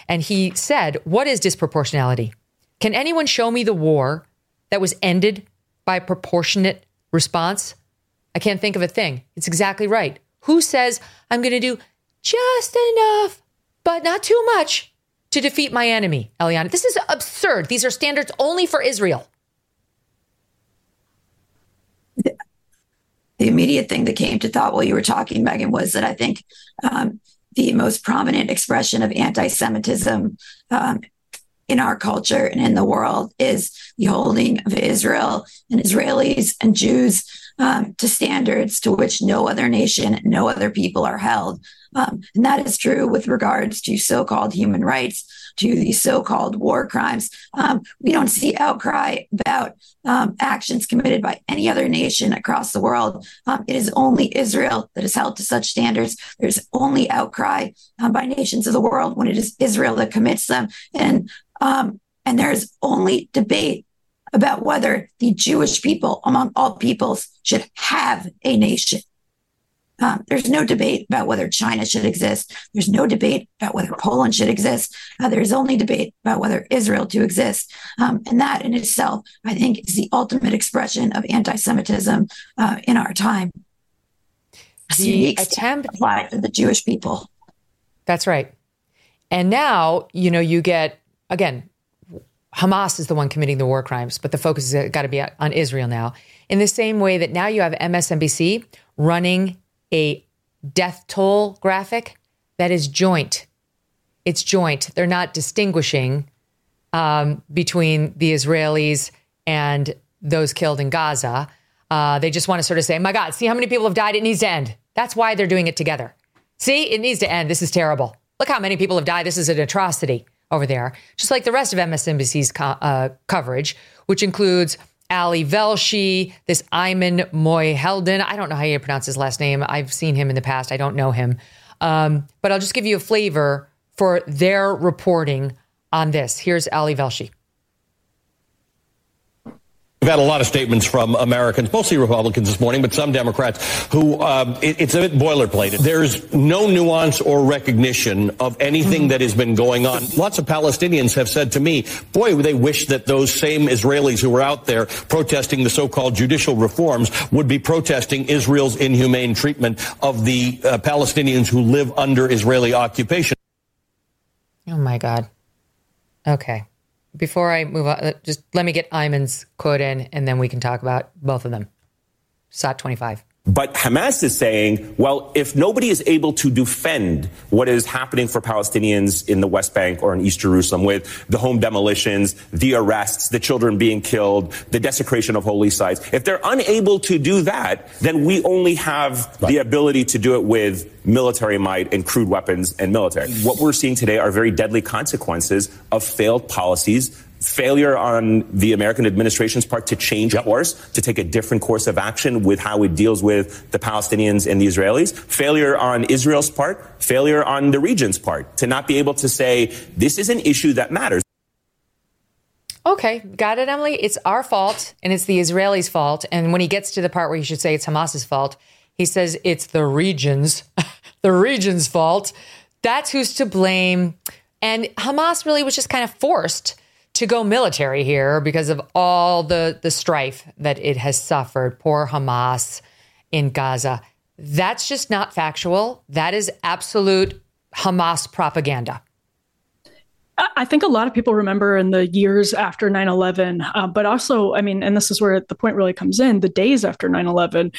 And he said, what is disproportionality? Can anyone show me the war that was ended by proportionate response? I can't think of a thing. It's exactly right. Who says I'm going to do just enough, but not too much to defeat my enemy, Eliana? This is absurd. These are standards only for Israel. The immediate thing that came to thought while you were talking, Megan, was that I think the most prominent expression of anti-Semitism in our culture and in the world is the holding of Israel and Israelis and Jews to standards to which no other nation, no other people are held. And that is true with regards to so-called human rights, to these so-called war crimes. We don't see outcry about actions committed by any other nation across the world. It is only Israel that is held to such standards. There's only outcry by nations of the world when it is Israel that commits them. And there is only debate about whether the Jewish people among all peoples should have a nation. There's no debate about whether China should exist. There's no debate about whether Poland should exist. There's only debate about whether Israel to exist. And that in itself, I think, is the ultimate expression of anti-Semitism in our time. The attempt applied to the Jewish people. That's right. And now, you know, you get, again, Hamas is the one committing the war crimes, but the focus has got to be on Israel now. In the same way that now you have MSNBC running a death toll graphic that is joint. It's joint. They're not distinguishing between the Israelis and those killed in Gaza. They just want to sort of say, my God, see how many people have died? It needs to end. That's why they're doing it together. See, it needs to end. This is terrible. Look how many people have died. This is an atrocity over there. Just like the rest of MSNBC's coverage, which includes Ali Velshi, this Ayman Moiheldin. I don't know how you pronounce his last name. I've seen him in the past. I don't know him. But I'll just give you a flavor for their reporting on this. Here's Ali Velshi. We've had a lot of statements from Americans, mostly Republicans this morning, but some Democrats who it's a bit boilerplate. There's no nuance or recognition of anything that has been going on. Lots of Palestinians have said to me, boy, they wish that those same Israelis who were out there protesting the so-called judicial reforms would be protesting Israel's inhumane treatment of the Palestinians who live under Israeli occupation. Oh, my God. Okay. Before I move on, just let me get Ayman's quote in, and then we can talk about both of them. Sot 25. But Hamas is saying, well, if nobody is able to defend what is happening for Palestinians in the West Bank or in East Jerusalem with the home demolitions, the arrests, the children being killed, the desecration of holy sites, if they're unable to do that, then we only have the ability to do it with military might and crude weapons and military. What we're seeing today are very deadly consequences of failed policies, failure on the American administration's part to change course, to take a different course of action with how it deals with the Palestinians and the Israelis, failure on Israel's part, failure on the region's part, to not be able to say, this is an issue that matters. Okay, got it, Emily. It's our fault, and it's the Israelis' fault. And when he gets to the part where he should say it's Hamas's fault, he says it's the region's, the region's fault. That's who's to blame. And Hamas really was just kind of forced to go military here because of all the strife that it has suffered. Poor Hamas in Gaza. That's just not factual. That is absolute Hamas propaganda. I think a lot of people remember in the years after 9/11, but also, I mean, and this is where the point really comes in, the days after 9/11,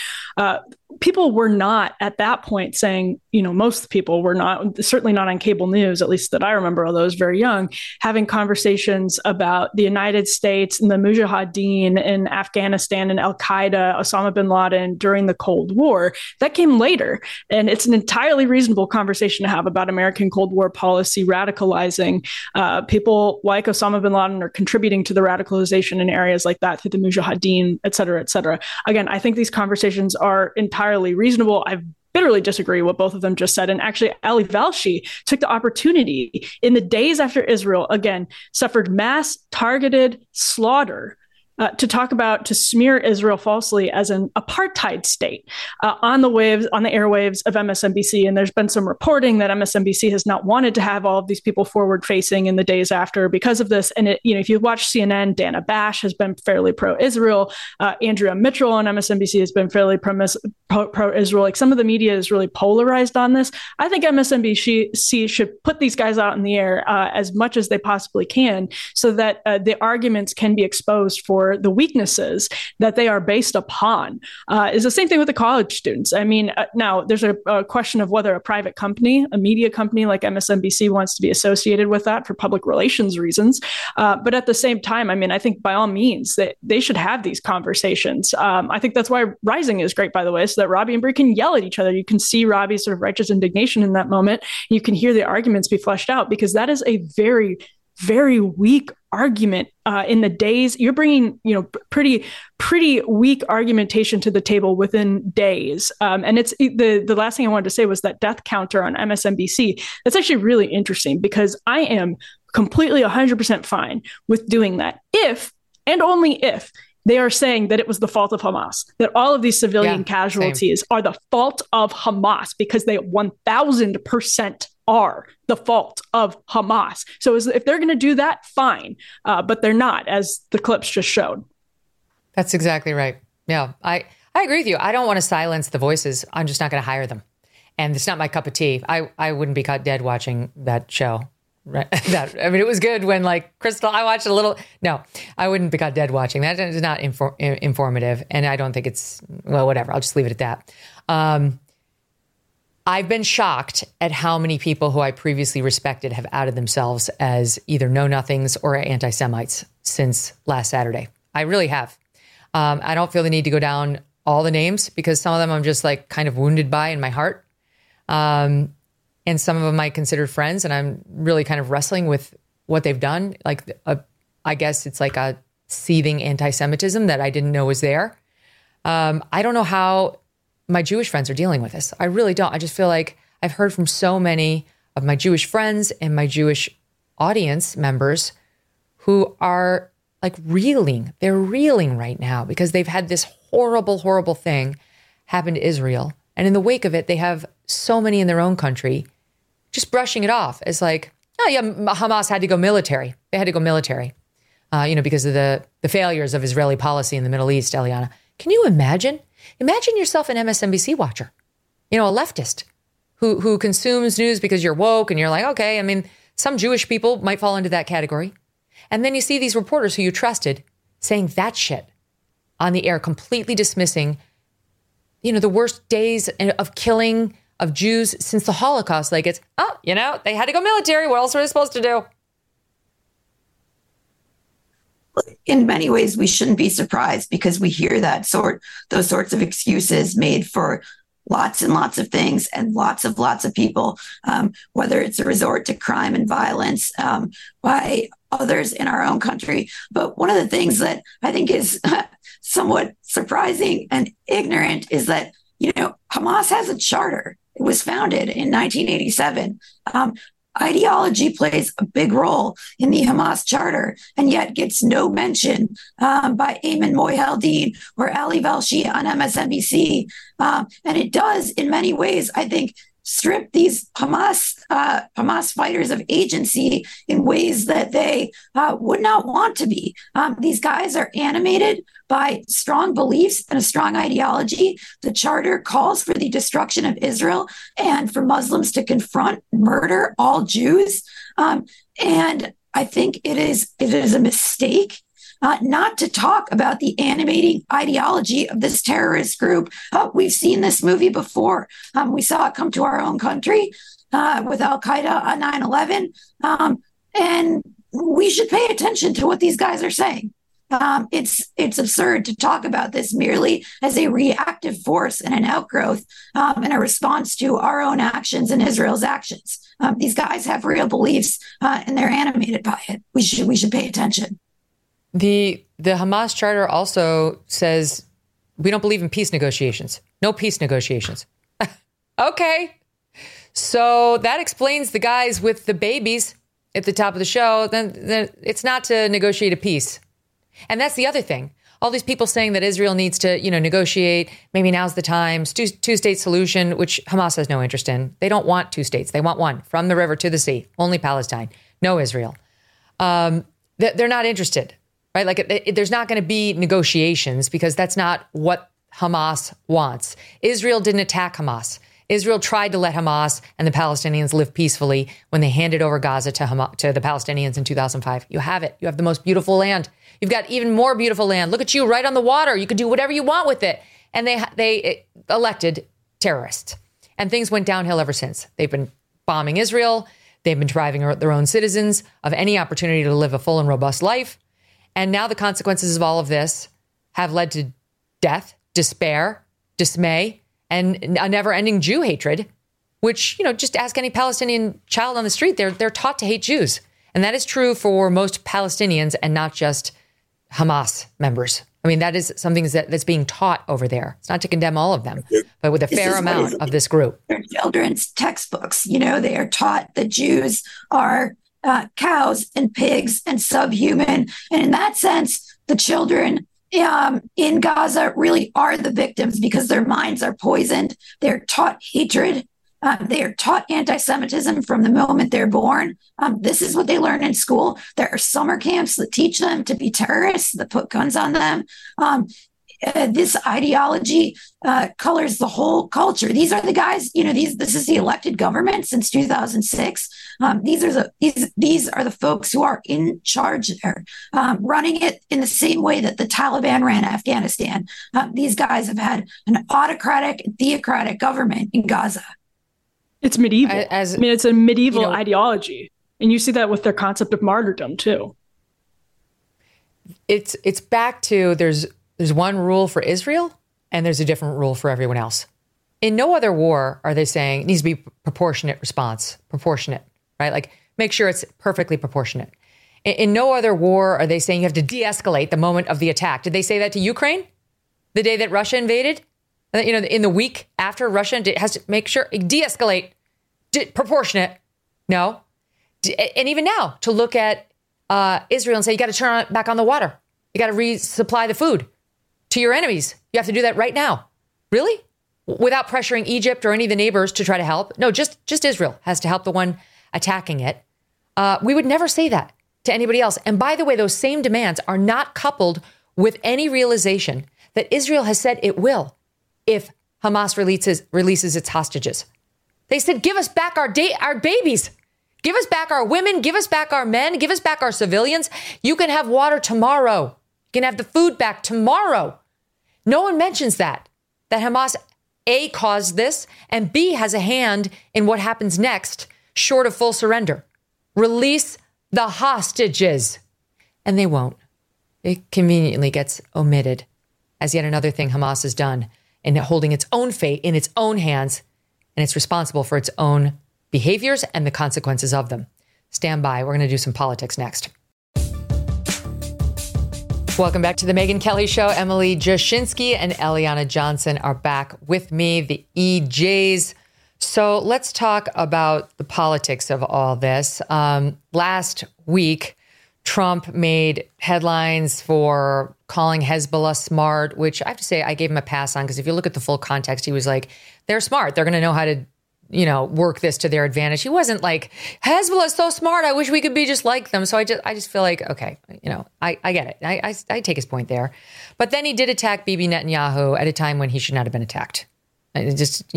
people were not at that point saying, you know, most people were not, certainly not on cable news, at least that I remember, although I was very young, having conversations about the United States and the Mujahideen in Afghanistan and Al-Qaeda, Osama bin Laden during the Cold War. That came later. And it's an entirely reasonable conversation to have about American Cold War policy radicalizing. People like Osama bin Laden are contributing to the radicalization in areas like that through the Mujahideen, et cetera, et cetera. Again, I think these conversations are entirely reasonable. I bitterly disagree with what both of them just said. And actually, Ali Valshi took the opportunity in the days after Israel, again, suffered mass targeted slaughter to talk about, to smear Israel falsely as an apartheid state on the airwaves of MSNBC. And there's been some reporting that MSNBC has not wanted to have all of these people forward facing in the days after because of this. And, if you watch CNN, Dana Bash has been fairly pro-Israel. Andrea Mitchell on MSNBC has been fairly pro-Israel. Like, some of the media is really polarized on this. I think MSNBC should put these guys out in the air as much as they possibly can so that the arguments can be exposed for the weaknesses that they are based upon. Is the same thing with the college students. I mean, now there's a question of whether a private company, a media company like MSNBC wants to be associated with that for public relations reasons. But at the same time, I mean, I think by all means that they should have these conversations. I think that's why Rising is great, by the way, so that Robbie and Brie can yell at each other. You can see Robbie's sort of righteous indignation in that moment. You can hear the arguments be fleshed out because that is a very, very weak argument in the days. You're bringing, pretty weak argumentation to the table within days. And it's the last thing I wanted to say was that death counter on MSNBC. That's actually really interesting because I am completely 100% fine with doing that if and only if they are saying that it was the fault of Hamas, that all of these civilian casualties are the fault of Hamas because they 1,000% are the fault of Hamas. So if they're going to do that, fine. But they're not, as the clips just showed. That's exactly right. Yeah, I agree with you. I don't want to silence the voices. I'm just not going to hire them. And it's not my cup of tea. I wouldn't be caught dead watching that show. Right. It was good when Crystal, I watched a little. No, I wouldn't be caught dead watching. That is not informative. And I don't think it's, whatever. I'll just leave it at that. I've been shocked at how many people who I previously respected have outed themselves as either know-nothings or anti-Semites since last Saturday. I really have. I don't feel the need to go down all the names because some of them I'm just kind of wounded by in my heart. And some of them I consider friends, and I'm really kind of wrestling with what they've done. I guess it's a seething anti-Semitism that I didn't know was there. I don't know how my Jewish friends are dealing with this. I really don't. I just feel like I've heard from so many of my Jewish friends and my Jewish audience members who are reeling. They're reeling right now because they've had this horrible, horrible thing happen to Israel. And in the wake of it, they have so many in their own country just brushing it off as Hamas had to go military. They had to go military, because of the failures of Israeli policy in the Middle East, Eliana. Can you imagine? Imagine yourself an MSNBC watcher, a leftist who consumes news because you're woke and you're okay. I mean, some Jewish people might fall into that category. And then you see these reporters who you trusted saying that shit on the air, completely dismissing you know, the worst days of killing of Jews since the Holocaust. Like it's, oh, you know, they had to go military. What else were they supposed to do? In many ways, we shouldn't be surprised because we hear that those sorts of excuses made for lots and lots of things and lots of people, whether it's a resort to crime and violence by others in our own country. But one of the things that I think is somewhat surprising and ignorant is that, you know, Hamas has a charter. It was founded in 1987. Ideology plays a big role in the Hamas charter and yet gets no mention by Ayman Mohyeldin or Ali Velshi on MSNBC. And it does, in many ways, I think, strip these Hamas fighters of agency in ways that they would not want to be. These guys are animated by strong beliefs and a strong ideology. The charter calls for the destruction of Israel and for Muslims to confront, murder all Jews. And I think it is a mistake not to talk about the animating ideology of this terrorist group. We've seen this movie before. We saw it come to our own country with Al-Qaeda on 9/11. And we should pay attention to what these guys are saying. It's absurd to talk about this merely as a reactive force and an outgrowth and a response to our own actions and Israel's actions. These guys have real beliefs and they're animated by it. We should pay attention. The Hamas charter also says we don't believe in peace negotiations. No peace negotiations. Okay. So that explains the guys with the babies at the top of the show. Then it's not to negotiate a peace. And that's the other thing. All these people saying that Israel needs to, you know, negotiate. Maybe now's the time. Two-state solution, which Hamas has no interest in. They don't want two states. They want one from the river to the sea. Only Palestine. No Israel. They're not interested. Right? Like there's not going to be negotiations because that's not what Hamas wants. Israel didn't attack Hamas. Israel tried to let Hamas and the Palestinians live peacefully when they handed over Gaza to Hamas, to the Palestinians in 2005. You have it. You have the most beautiful land. You've got even more beautiful land. Look at you right on the water. You can do whatever you want with it. And they elected terrorists. And things went downhill ever since. They've been bombing Israel. They've been depriving their own citizens of any opportunity to live a full and robust life. And now the consequences of all of this have led to death, despair, dismay, and a never-ending Jew hatred, which, you know, just ask any Palestinian child on the street. They're taught to hate Jews. And that is true for most Palestinians and not just Hamas members. I mean, that is something that's being taught over there. It's not to condemn all of them, but with a fair amount of this group. Their children's textbooks, you know, they are taught that Jews are cows and pigs and subhuman. And in that sense, the children in Gaza really are the victims because their minds are poisoned. They're taught hatred. They are taught anti-Semitism from the moment they're born. This is what they learn in school. There are summer camps that teach them to be terrorists, that put guns on them. This ideology colors the whole culture. These are the guys, you know, this is the elected government since 2006. These are the folks who are in charge there, running it in the same way that the Taliban ran Afghanistan. These guys have had an autocratic, theocratic government in Gaza. It's medieval. It's a medieval, you know, ideology. And you see that with their concept of martyrdom, too. It's back to there's one rule for Israel and there's a different rule for everyone else. In no other war are they saying it needs to be proportionate response, proportionate, right? Like make sure it's perfectly proportionate. In no other war are they saying you have to de-escalate the moment of the attack. Did they say that to Ukraine the day that Russia invaded? You know, in the week after Russia has to make sure de-escalate, proportionate. No. And even now to look at Israel and say, you got to turn back on the water. You got to resupply the food to your enemies. You have to do that right now. Really? Without pressuring Egypt or any of the neighbors to try to help. No, just Israel has to help the one attacking it. We would never say that to anybody else. And by the way, those same demands are not coupled with any realization that Israel has said it will if Hamas releases its hostages. They said, give us back our babies. Give us back our women. Give us back our men. Give us back our civilians. You can have water tomorrow. You can have the food back tomorrow. No one mentions that Hamas A, caused this, and B, has a hand in what happens next, short of full surrender. Release the hostages. And they won't. It conveniently gets omitted as yet another thing Hamas has done in holding its own fate in its own hands, and it's responsible for its own behaviors and the consequences of them. Stand by. We're going to do some politics next. Welcome back to The Megyn Kelly Show. Emily Jashinsky and Eliana Johnson are back with me, the EJs. So let's talk about the politics of all this. Last week, Trump made headlines for calling Hezbollah smart, which I have to say I gave him a pass on, because if you look at the full context, he was like, they're smart. They're going to know how to, you know, work this to their advantage. He wasn't like, Hezbollah is so smart, I wish we could be just like them. So I just feel like, okay, you know, I get it. I take his point there. But then he did attack Bibi Netanyahu at a time when he should not have been attacked. He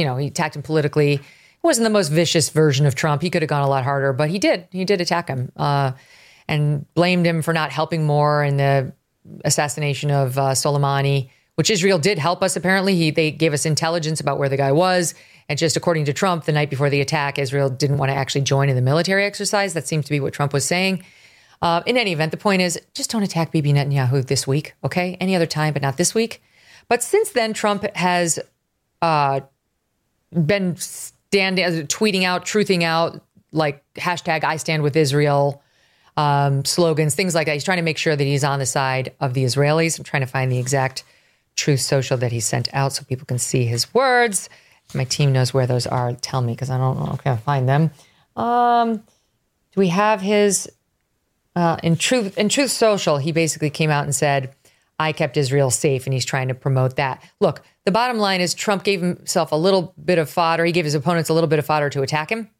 attacked him politically. It wasn't the most vicious version of Trump. He could have gone a lot harder, but he did. He did attack him. And blamed him for not helping more in the assassination of Soleimani, which Israel did help us, apparently. They gave us intelligence about where the guy was. And just according to Trump, the night before the attack, Israel didn't want to actually join in the military exercise. That seems to be what Trump was saying. In any event, the point is, just don't attack Bibi Netanyahu this week, okay? Any other time, but not this week. But since then, Trump has been tweeting out, truthing out, like hashtag I stand with Israel, slogans, things like that. He's trying to make sure that he's on the side of the Israelis. I'm trying to find the exact Truth Social that he sent out so people can see his words. If my team knows where those are, tell me, because I don't know if I can find them. Do we have his... in Truth Social, he basically came out and said, I kept Israel safe, and he's trying to promote that. Look, the bottom line is Trump gave himself a little bit of fodder. He gave his opponents a little bit of fodder to attack him.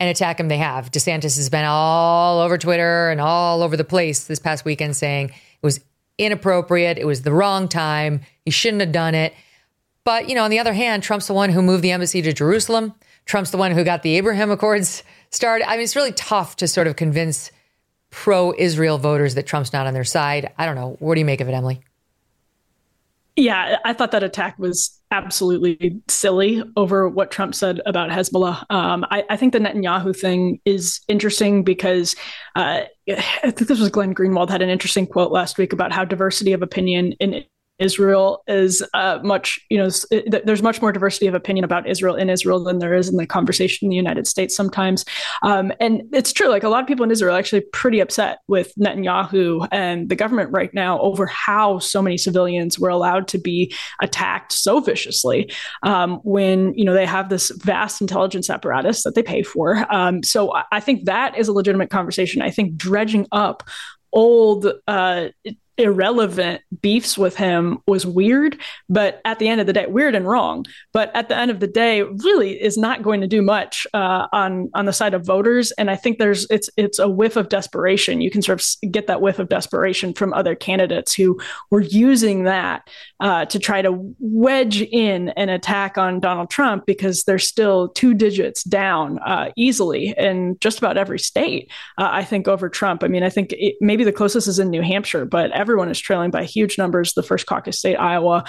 And attack him they have. DeSantis has been all over Twitter and all over the place this past weekend saying it was inappropriate. It was the wrong time. He shouldn't have done it. But, you know, on the other hand, Trump's the one who moved the embassy to Jerusalem. Trump's the one who got the Abraham Accords started. I mean, it's really tough to sort of convince pro-Israel voters that Trump's not on their side. I don't know. What do you make of it, Emily? Yeah, I thought that attack was absolutely silly over what Trump said about Hezbollah. I think the Netanyahu thing is interesting because I think this was Glenn Greenwald had an interesting quote last week about how diversity of opinion in Israel is there's much more diversity of opinion about Israel in Israel than there is in the conversation in the United States sometimes. And it's true, like a lot of people in Israel are actually pretty upset with Netanyahu and the government right now over how so many civilians were allowed to be attacked so viciously when, you know, they have this vast intelligence apparatus that they pay for. So I think that is a legitimate conversation. I think dredging up old irrelevant beefs with him was weird, but at the end of the day, weird and wrong, but at the end of the day really is not going to do much on the side of voters. And I think it's a whiff of desperation. You can sort of get that whiff of desperation from other candidates who were using that to try to wedge in an attack on Donald Trump, because they're still two digits down easily in just about every state, I think, over Trump. I mean, I think maybe the closest is in New Hampshire, but everyone is trailing by huge numbers, the first caucus state, Iowa.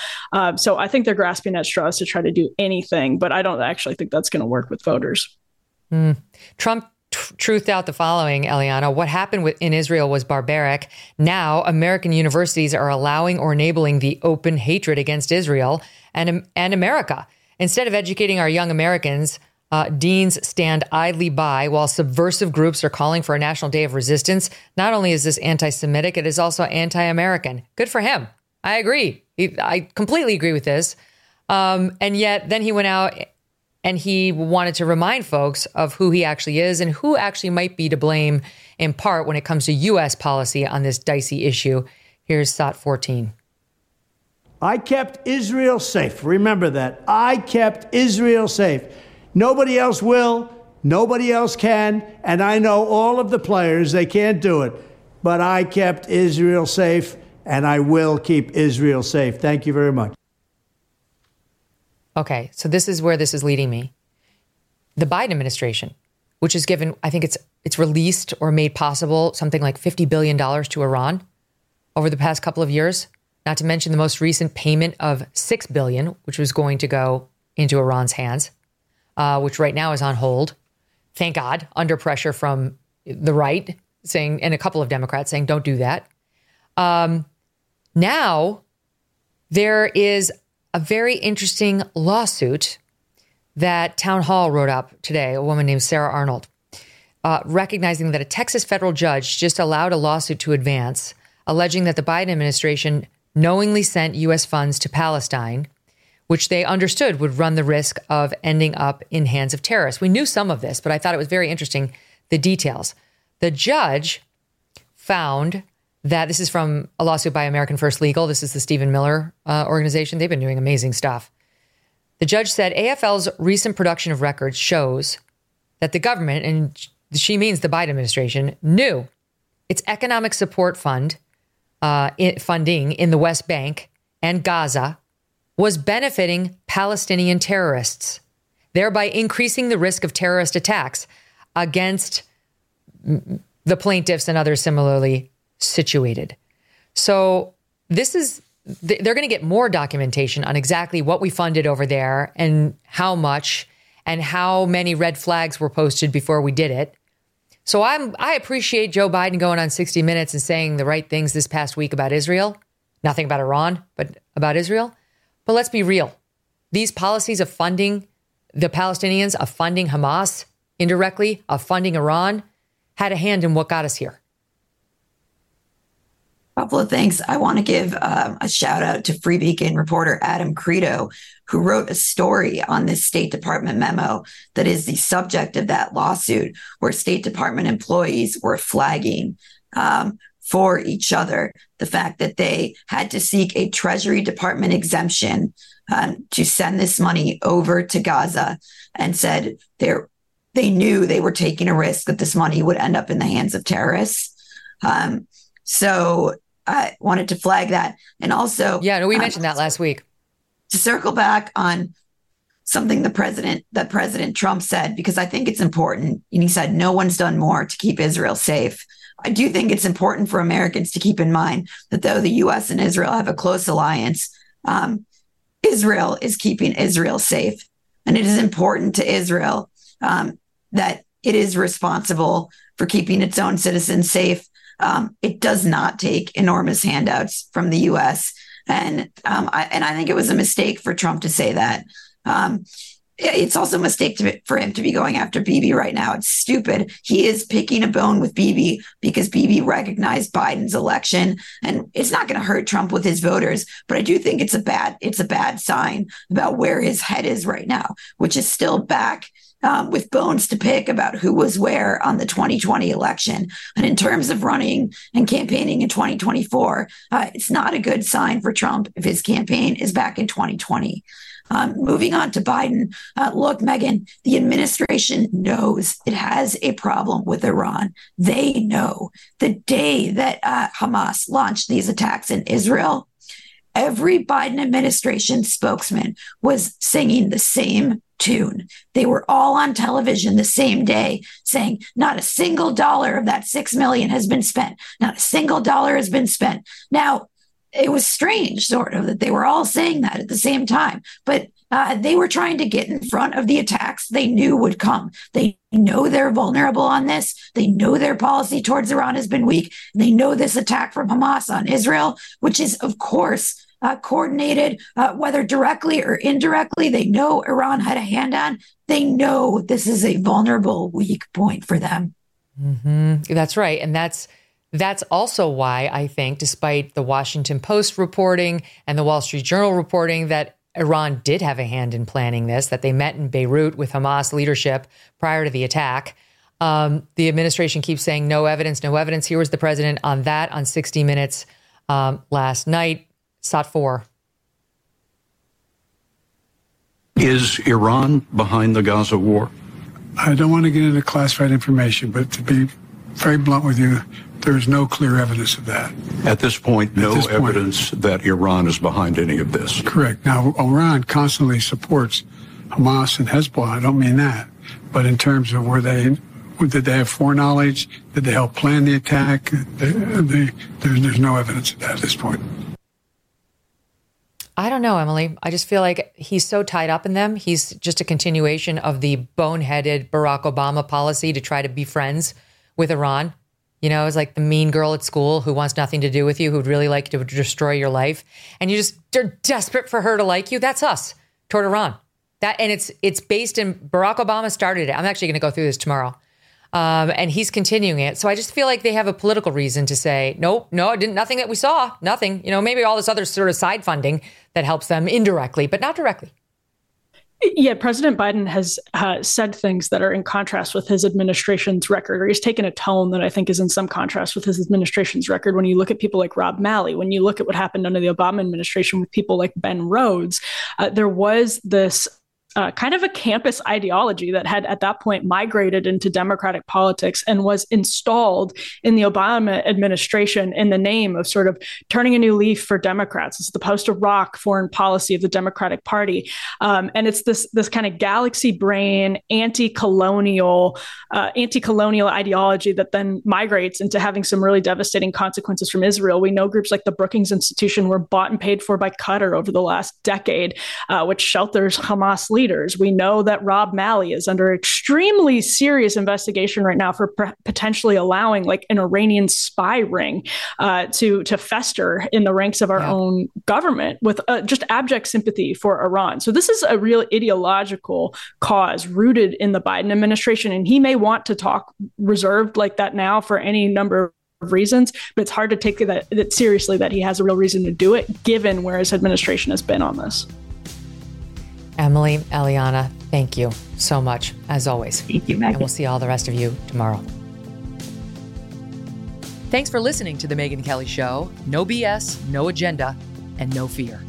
So I think they're grasping at straws to try to do anything, but I don't actually think that's going to work with voters. Trump truthed out the following, Eliana. What happened in Israel was barbaric. Now American universities are allowing or enabling the open hatred against Israel and America. Instead of educating our young Americans, deans stand idly by while subversive groups are calling for a national day of resistance. Not only is this anti-Semitic, it is also anti-American. Good for him. I agree. I completely agree with this. And yet then he went out and he wanted to remind folks of who he actually is and who actually might be to blame in part when it comes to U.S. policy on this dicey issue. Here's SOT 14. I kept Israel safe. Remember that. I kept Israel safe. Nobody else will, nobody else can, and I know all of the players, they can't do it. But I kept Israel safe, and I will keep Israel safe. Thank you very much. Okay, so this is where this is leading me. The Biden administration, which has given, I think it's released or made possible something like $50 billion to Iran over the past couple of years, not to mention the most recent payment of $6 billion, which was going to go into Iran's hands, which right now is on hold. Thank God, under pressure from the right saying, and a couple of Democrats saying, don't do that. Now there is a very interesting lawsuit that Town Hall wrote up today, a woman named Sarah Arnold, recognizing that a Texas federal judge just allowed a lawsuit to advance, alleging that the Biden administration knowingly sent U.S. funds to Palestine, which they understood would run the risk of ending up in hands of terrorists. We knew some of this, but I thought it was very interesting, the details. The judge found that, this is from a lawsuit by American First Legal. This is the Stephen Miller organization. They've been doing amazing stuff. The judge said AFL's recent production of records shows that the government, and she means the Biden administration, knew its economic support fund funding in the West Bank and Gaza was benefiting Palestinian terrorists, thereby increasing the risk of terrorist attacks against the plaintiffs and others similarly situated. So this is, they're going to get more documentation on exactly what we funded over there and how much and how many red flags were posted before we did it. So I appreciate Joe Biden going on 60 Minutes and saying the right things this past week about Israel. Nothing about Iran, but about Israel. But let's be real. These policies of funding the Palestinians, of funding Hamas indirectly, of funding Iran, had a hand in what got us here. A couple of things. I want to give a shout out to Free Beacon reporter Adam Credo, who wrote a story on this State Department memo that is the subject of that lawsuit, where State Department employees were flagging for each other the fact that they had to seek a Treasury Department exemption to send this money over to Gaza, and said they knew they were taking a risk that this money would end up in the hands of terrorists. So I wanted to flag that. And also, we mentioned that last week. To circle back on something that President Trump said, because I think it's important. And he said, no one's done more to keep Israel safe. I do think it's important for Americans to keep in mind that though the U.S. and Israel have a close alliance, Israel is keeping Israel safe. And it is important to Israel that it is responsible for keeping its own citizens safe. It does not take enormous handouts from the U.S. And I think it was a mistake for Trump to say that. It's also a mistake for him to be going after Bibi right now. It's stupid. He is picking a bone with Bibi because Bibi recognized Biden's election, and it's not going to hurt Trump with his voters. But I do think it's a bad sign about where his head is right now, which is still back with bones to pick about who was where on the 2020 election. And in terms of running and campaigning in 2024, it's not a good sign for Trump if his campaign is back in 2020. Moving on to Biden. Look, Megyn, the administration knows it has a problem with Iran. They know the day that Hamas launched these attacks in Israel, every Biden administration spokesman was singing the same tune. They were all on television the same day saying not a single dollar of that $6 million has been spent. Not a single dollar has been spent. Now, it was strange sort of that they were all saying that at the same time, but they were trying to get in front of the attacks they knew would come. They know they're vulnerable on this. They know their policy towards Iran has been weak. They know this attack from Hamas on Israel, which is, of course, coordinated, whether directly or indirectly. They know Iran had a hand on. They know this is a vulnerable, weak point for them. Mm-hmm. That's right. And that's also why I think, despite the Washington Post reporting and the Wall Street Journal reporting that Iran did have a hand in planning this, that they met in Beirut with Hamas leadership prior to the attack, the administration keeps saying no evidence. Here was the president on that on 60 Minutes last night. Sat 4. Is Iran behind the Gaza war? I don't want to get into classified information, but to be very blunt with you, there is no clear evidence of that. At this point, no evidence that Iran is behind any of this. Correct. Now, Iran constantly supports Hamas and Hezbollah. I don't mean that. But in terms of did they have foreknowledge? Did they help plan the attack? There's no evidence of that at this point. I don't know, Emily. I just feel like he's so tied up in them. He's just a continuation of the boneheaded Barack Obama policy to try to be friends with Iran. You know, it's like the mean girl at school who wants nothing to do with you, who'd really like to destroy your life. And you just, they're desperate for her to like you. That's us toward Iran. That, and it's based in, Barack Obama started it. I'm actually going to go through this tomorrow. And he's continuing it. So I just feel like they have a political reason to say, nope, no, nothing that we saw, nothing. You know, maybe all this other sort of side funding that helps them indirectly, but not directly. Yeah, President Biden has said things that are in contrast with his administration's record, or he's taken a tone that I think is in some contrast with his administration's record. When you look at people like Rob Malley, when you look at what happened under the Obama administration with people like Ben Rhodes, there was this kind of a campus ideology that had at that point migrated into Democratic politics and was installed in the Obama administration in the name of sort of turning a new leaf for Democrats. It's the post-Iraq foreign policy of the Democratic Party. And it's this kind of galaxy brain, anti-colonial ideology that then migrates into having some really devastating consequences from Israel. We know groups like the Brookings Institution were bought and paid for by Qatar over the last decade, which shelters Hamas leaders. We know that Rob Malley is under extremely serious investigation right now for potentially allowing like an Iranian spy ring to fester in the ranks of our own government with just abject sympathy for Iran. So this is a real ideological cause rooted in the Biden administration. And he may want to talk reserved like that now for any number of reasons, but it's hard to take that seriously that he has a real reason to do it, given where his administration has been on this. Emily, Eliana, thank you so much, as always. Thank you, Megyn. And we'll see all the rest of you tomorrow. Thanks for listening to The Megyn Kelly Show. No BS, no agenda, and no fear.